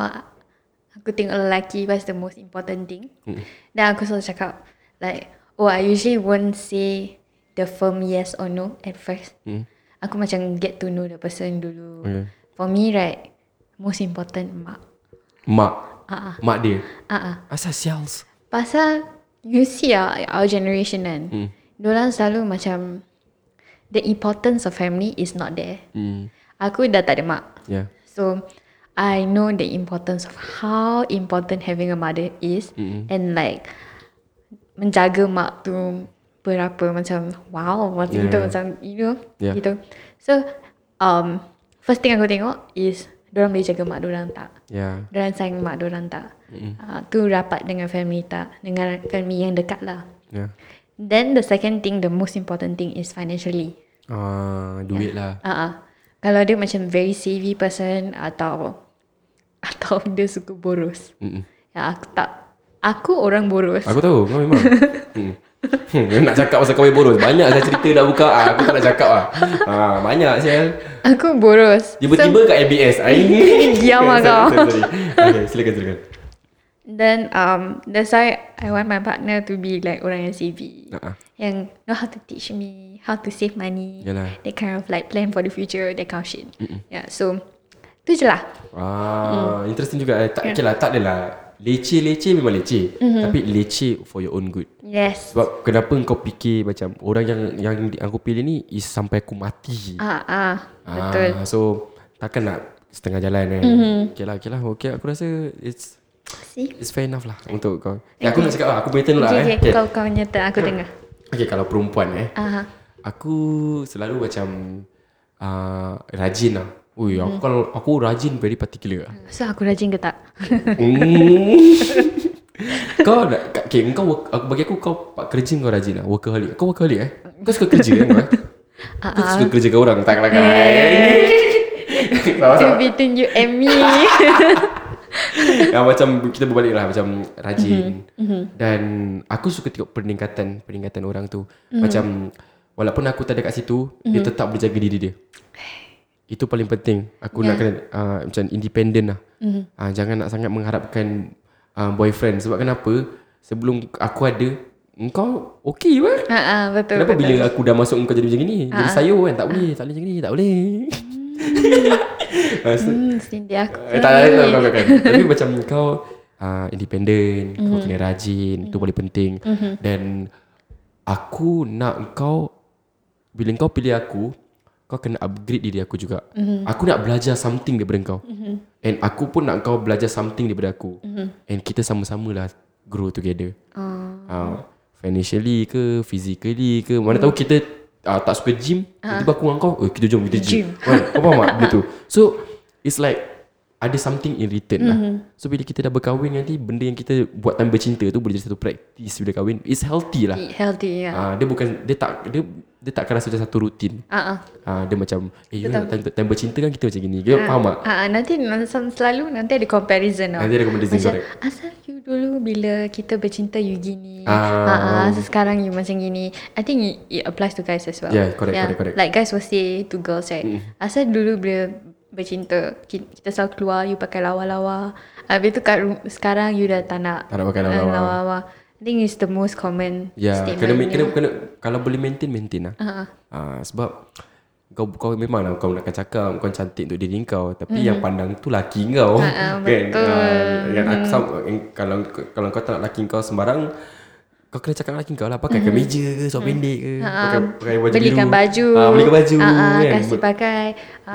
aku tengok lelaki, what's the most important thing? Dan aku selalu cakap like, oh I usually won't say the firm yes or no at first. Aku macam get to know the person dulu. For me right, most important mak. Mak dia. Asal sales. Pasal you see our generation kan, diorang selalu macam the importance of family is not there. Aku dah tak ada mak. So I know the importance of how important having a mother is. And like menjaga mak tu berapa macam wow macam itu macam gitu. So first thing aku tengok is diorang boleh jaga mak diorang tak, diorang sayang mak diorang tak, tu rapat dengan family tak, dengan family yang dekat lah. Then the second thing, the most important thing is financially, duit lah. Kalau dia macam very savvy person atau dia suka boros. Aku orang boros. Aku tahu kau memang nak cakap pasal kawin boros. Banyak saya cerita dah buka. Aku tak nak cakap lah. Banyak sial. Aku boros. Tiba-tiba kat ABS ini. Diam lah kau. Okay, silakan. Then that's why I want my partner to be like orang yang CV, yang know how to teach me how to save money. That kind of like plan for the future, that kind of shit. So tu je lah. Interesting juga. Tak okay lah. Tak adalah leceh-leceh memang leceh, tapi leceh for your own good. Yes. Sebab kenapa kau fikir macam orang yang aku pilih ni is sampai aku mati. Betul. So takkan nak setengah jalan kan. Okay lah aku rasa it's fair enough lah untuk kau. Aku nak cakap lah, aku boleh turn lah. Kau nyata aku dengar. Okay, kalau perempuan aku selalu macam rajin lah. Ui, aku rajin very particular. So aku rajin ke tak? Kau nak, okay, bagi aku kau kerja kau rajin lah. Workaholic. Kau workaholic eh? Kau suka kerja kan kau? Kau suka kerja ke orang? Tak. It's between you and me. Yang macam kita berbalik lah, macam rajin. Dan aku suka tengok peningkatan orang tu. Macam walaupun aku tak ada kat situ, dia tetap boleh jaga diri dia. Itu paling penting. Aku nak kena macam independent lah. Jangan nak sangat mengharapkan boyfriend. Sebab kenapa? Sebelum aku ada, engkau okay lah. Betul. Kenapa betul. Bila aku dah masuk, engkau jadi macam ni? Jadi sayur kan? Tak boleh macam ni. Tak boleh. Sindi aku. Tak. Tapi macam kau independent. Kau kena rajin. Itu paling penting. Dan aku nak kau, bila kau pilih aku, kau kena upgrade diri aku juga. Aku nak belajar something daripada kau. And aku pun nak kau belajar something daripada aku. And kita sama-samalah grow together. Financially ke, physically ke. Mana tahu kita tak suka gym, tiba-tiba aku dengan kau, kita jom kita gym. Kau faham tak? Begitu. So it's like ada something in return lah. So bila kita dah berkahwin nanti, benda yang kita buat tanpa cinta tu boleh jadi satu practice bila kahwin. It's healthy lah. Dia bukan, dia tak akan rasa macam satu rutin. Dia macam time bercinta kan kita macam gini. Dia faham tak? Nanti ada comparison tau. Nanti ada comparison macam, asal you dulu bila kita bercinta you gini, so sekarang you macam gini. I think it applies to guys as well. Yeah, correct. Like guys will say to girls, right? Asal dulu bila bercinta kita selalu keluar, you pakai lawa-lawa, habis tu sekarang you dah tak nak pakai lawa-lawa. I think it's the most common statement. Kena, kalau boleh maintain lah. Sebab kau memang lah, kau nak cakap kau cantik untuk diri kau, tapi yang pandang tu laki kau. Betul. Kalau kau tak nak laki kau sembarang, kau kena cakap laki kau lah. Pakai kemeja ke, sok pendek ke, pakai baju biru, belikan baju kan? Kasih pakai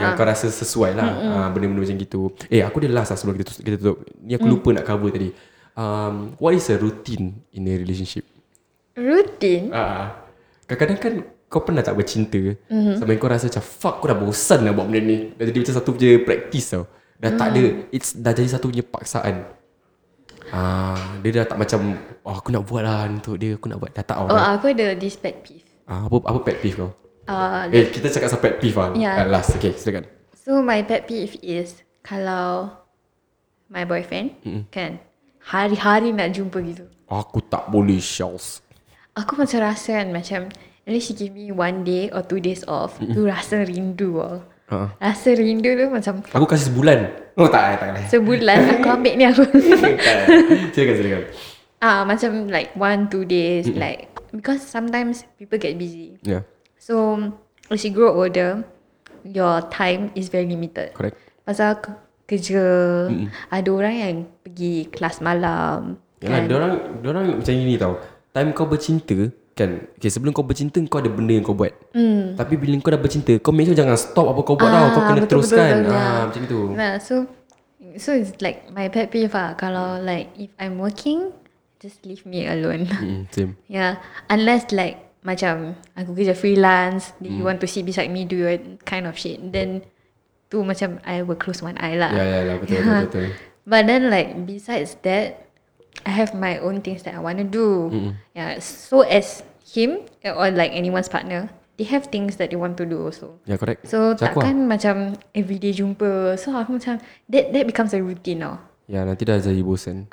yang kau rasa sesuai lah. Benda-benda macam gitu. Aku dah last lah sebelum kita tutup ni. Aku lupa nak cover tadi. What is a routine in a relationship? Routine? Kadang-kadang kan kau pernah tak bercinta, sampai kau rasa macam fuck, kau dah bosan lah buat benda ni. Dah jadi macam satu punya practice tau. Dah tak ada, dah jadi satu punya paksaan. Dia dah tak macam, aku nak buat lah untuk dia, aku nak buat. Dah tak tau. Aku ada this pet peeve. Apa pet peeve kau? Kita cakap pasal pet peeve lah. Last, okay silakan. So my pet peeve is kalau my boyfriend kan hari-hari nak jumpa gitu. Aku tak boleh, Charles. Aku macam rasa kan, macam at least she give me 1 day or 2 days off. Tu rasa rindu lah. Rasa rindu tu macam aku kasih sebulan. Tak. Sebulan aku ambil ni aku. Silakan. Macam like 1-2 days like, because sometimes people get busy. Yeah. So as you grow older, your time is very limited. Correct. Pasal kerja, ada orang yang pergi kelas malam. Kan? Diorang macam gini tau. Time kau bercinta kan, okay, sebelum kau bercinta kau ada benda yang kau buat. Tapi bila kau dah bercinta, kau make sure jangan stop apa kau buat tau. Kau kena teruskan. Macam itu. So it's like my pet peeve lah. Kalau like if I'm working, just leave me alone. Same. Yeah. Unless like macam aku kerja freelance, you want to sit beside me, do your kind of shit, then tu macam I will close one eye lah. Yeah, betul. But then like besides that, I have my own things that I want to do. Yeah, so as him or like anyone's partner, they have things that they want to do also. Yeah, correct. So takkan macam everyday jumpa. So aku macam that becomes a routine now. Ya, nanti dah jadi bosan.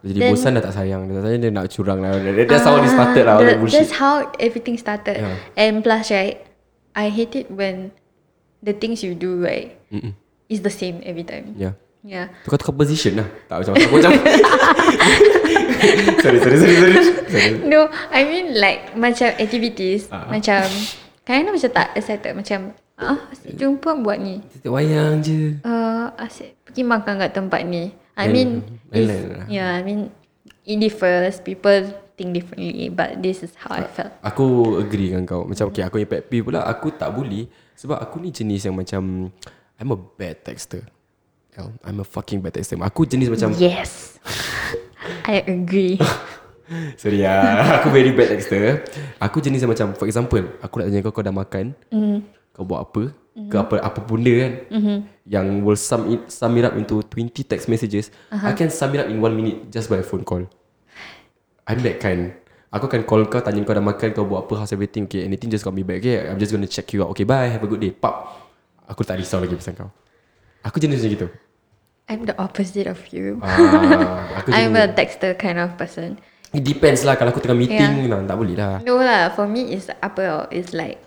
Jadi bosan dah tak sayang. Dah tak sayang, dia nak curang lah. That's how it started lah. That's how everything started. Yeah. And plus right, I hate it when the things you do right is the same every time. Yeah. Tukar position lah. Tak macam Sorry. No, I mean like macam activities, macam kadang-kadang macam tak excited. Macam asyik jumpa buat ni, tengok wayang je, asyik pergi makan kat tempat ni, I mean, it differs. People think differently, but this is how I felt. Aku agree dengan kau. Macam okay, aku punya pet peeve pula, aku tak boleh. Sebab aku ni jenis yang macam, I'm a bad texter. I'm a fucking bad texter. Aku jenis macam, yes, I agree. Sorry lah, aku very bad texter. Aku jenis yang macam, for example, aku nak tanya kau, kau dah makan, kau buat apa, ke apa benda kan, yang will sum it up into 20 text messages. I can sum it up in 1 minute just by a phone call. I'm that kind. Aku akan call kau, tanya kau dah makan, kau buat apa, how's everything, okay, anything, just call me back, okay, I'm just gonna check you out, okay, bye, have a good day. Pop, aku tak risau lagi pasal kau. Aku jenis macam gitu. I'm the opposite of you. I'm a texter kind of person. It depends lah. Kalau aku tengah meeting lah, tak boleh lah. No lah, for me is apa, it's like,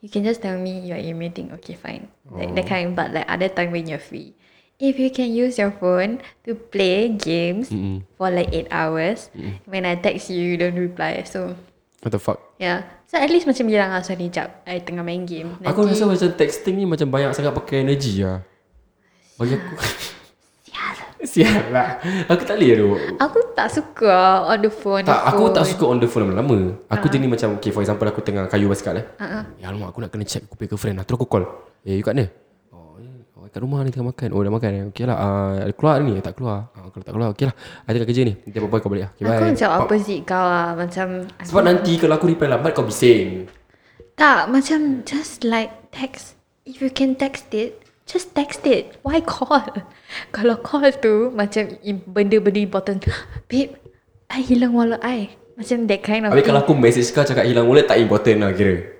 you can just tell me you're in meeting, okay fine, like that kind. But like other time when you're free, if you can use your phone to play games for like 8 hours, when I text you, you don't reply, so what the fuck? Yeah. So at least macam bilang lah, sorry jap, I tengah main game. Nanti, aku rasa macam texting ni macam banyak sangat pakai energy lah. Bagi aku sial lah, aku tak boleh tu. Aku tak suka on the phone. Aku tak suka on the phone lama-lama. Aku jadi macam, okay, for example, aku tengah kayu basikal ya alamak, aku nak kena check aku punya girlfriend lah. Terus aku call, eh, you kat mana? Oh, kat rumah ni tengah makan. Oh, dah makan, okay lah, keluar ni? Tak keluar. Kalau tak keluar, okay lah, I tengah kerja ni. Nanti apa-apa kau balik lah, okay, aku macam opposite kau lah. Macam sebab nanti kalau aku reply lambat, kau bising. Tak, macam just like text. If you can text it, just text it. Why call? Kalau call tu macam benda-benda important. Babe, I hilang wallet I, macam that kind of thing. Habis kalau aku message kau cakap hilang wallet, tak important lah kira?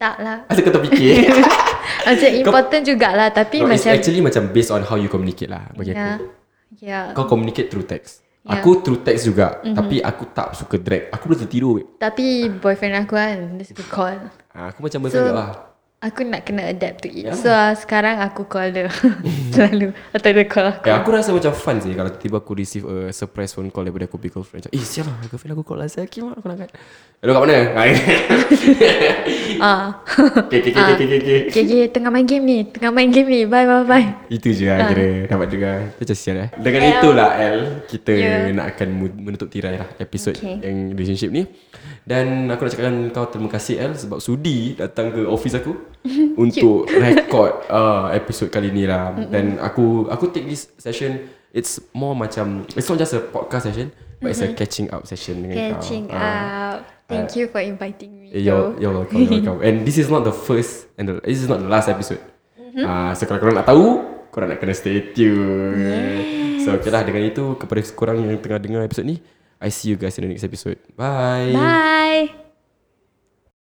Tak lah, asal kau terfikir. Macam important jugalah, tapi no, macam actually macam based on how you communicate lah bagi aku. Kau communicate through text. Aku through text juga, tapi aku tak suka drag. Aku boleh tertidur, babe. Tapi boyfriend aku kan, dia suka call. Aku macam boyfriend juga lah. Aku nak kena adapt to it. So sekarang aku call dia selalu, atau dia call aku. Aku rasa macam fun sih kalau tiba-tiba aku receive a surprise phone call daripada aku big girlfriend. Macam, eh, siapa lah girlfriend aku call lah, saya kira aku nak kan. Hello, kat mana? Okay, Tengah main game ni. Bye. Itu je lah kira. Dapat juga. Itu macam sial lah. Dengan itulah L, kita nak akan menutup tirai lah episod yang relationship ni. Dan aku nak cakapkan kau terima kasih L, sebab sudi datang ke office aku untuk record episod kali ni lah. Dan aku take this session, it's more macam, it's not just a podcast session, but it's a catching up session dengan kau. Thank you for inviting me. You're welcome. And this is not the first, and this is not the last episode. So kalau korang nak tahu, korang nak kena stay tune. So okay lah, dengan itu, kepada korang yang tengah dengar episod ni, I see you guys in the next episode. Bye.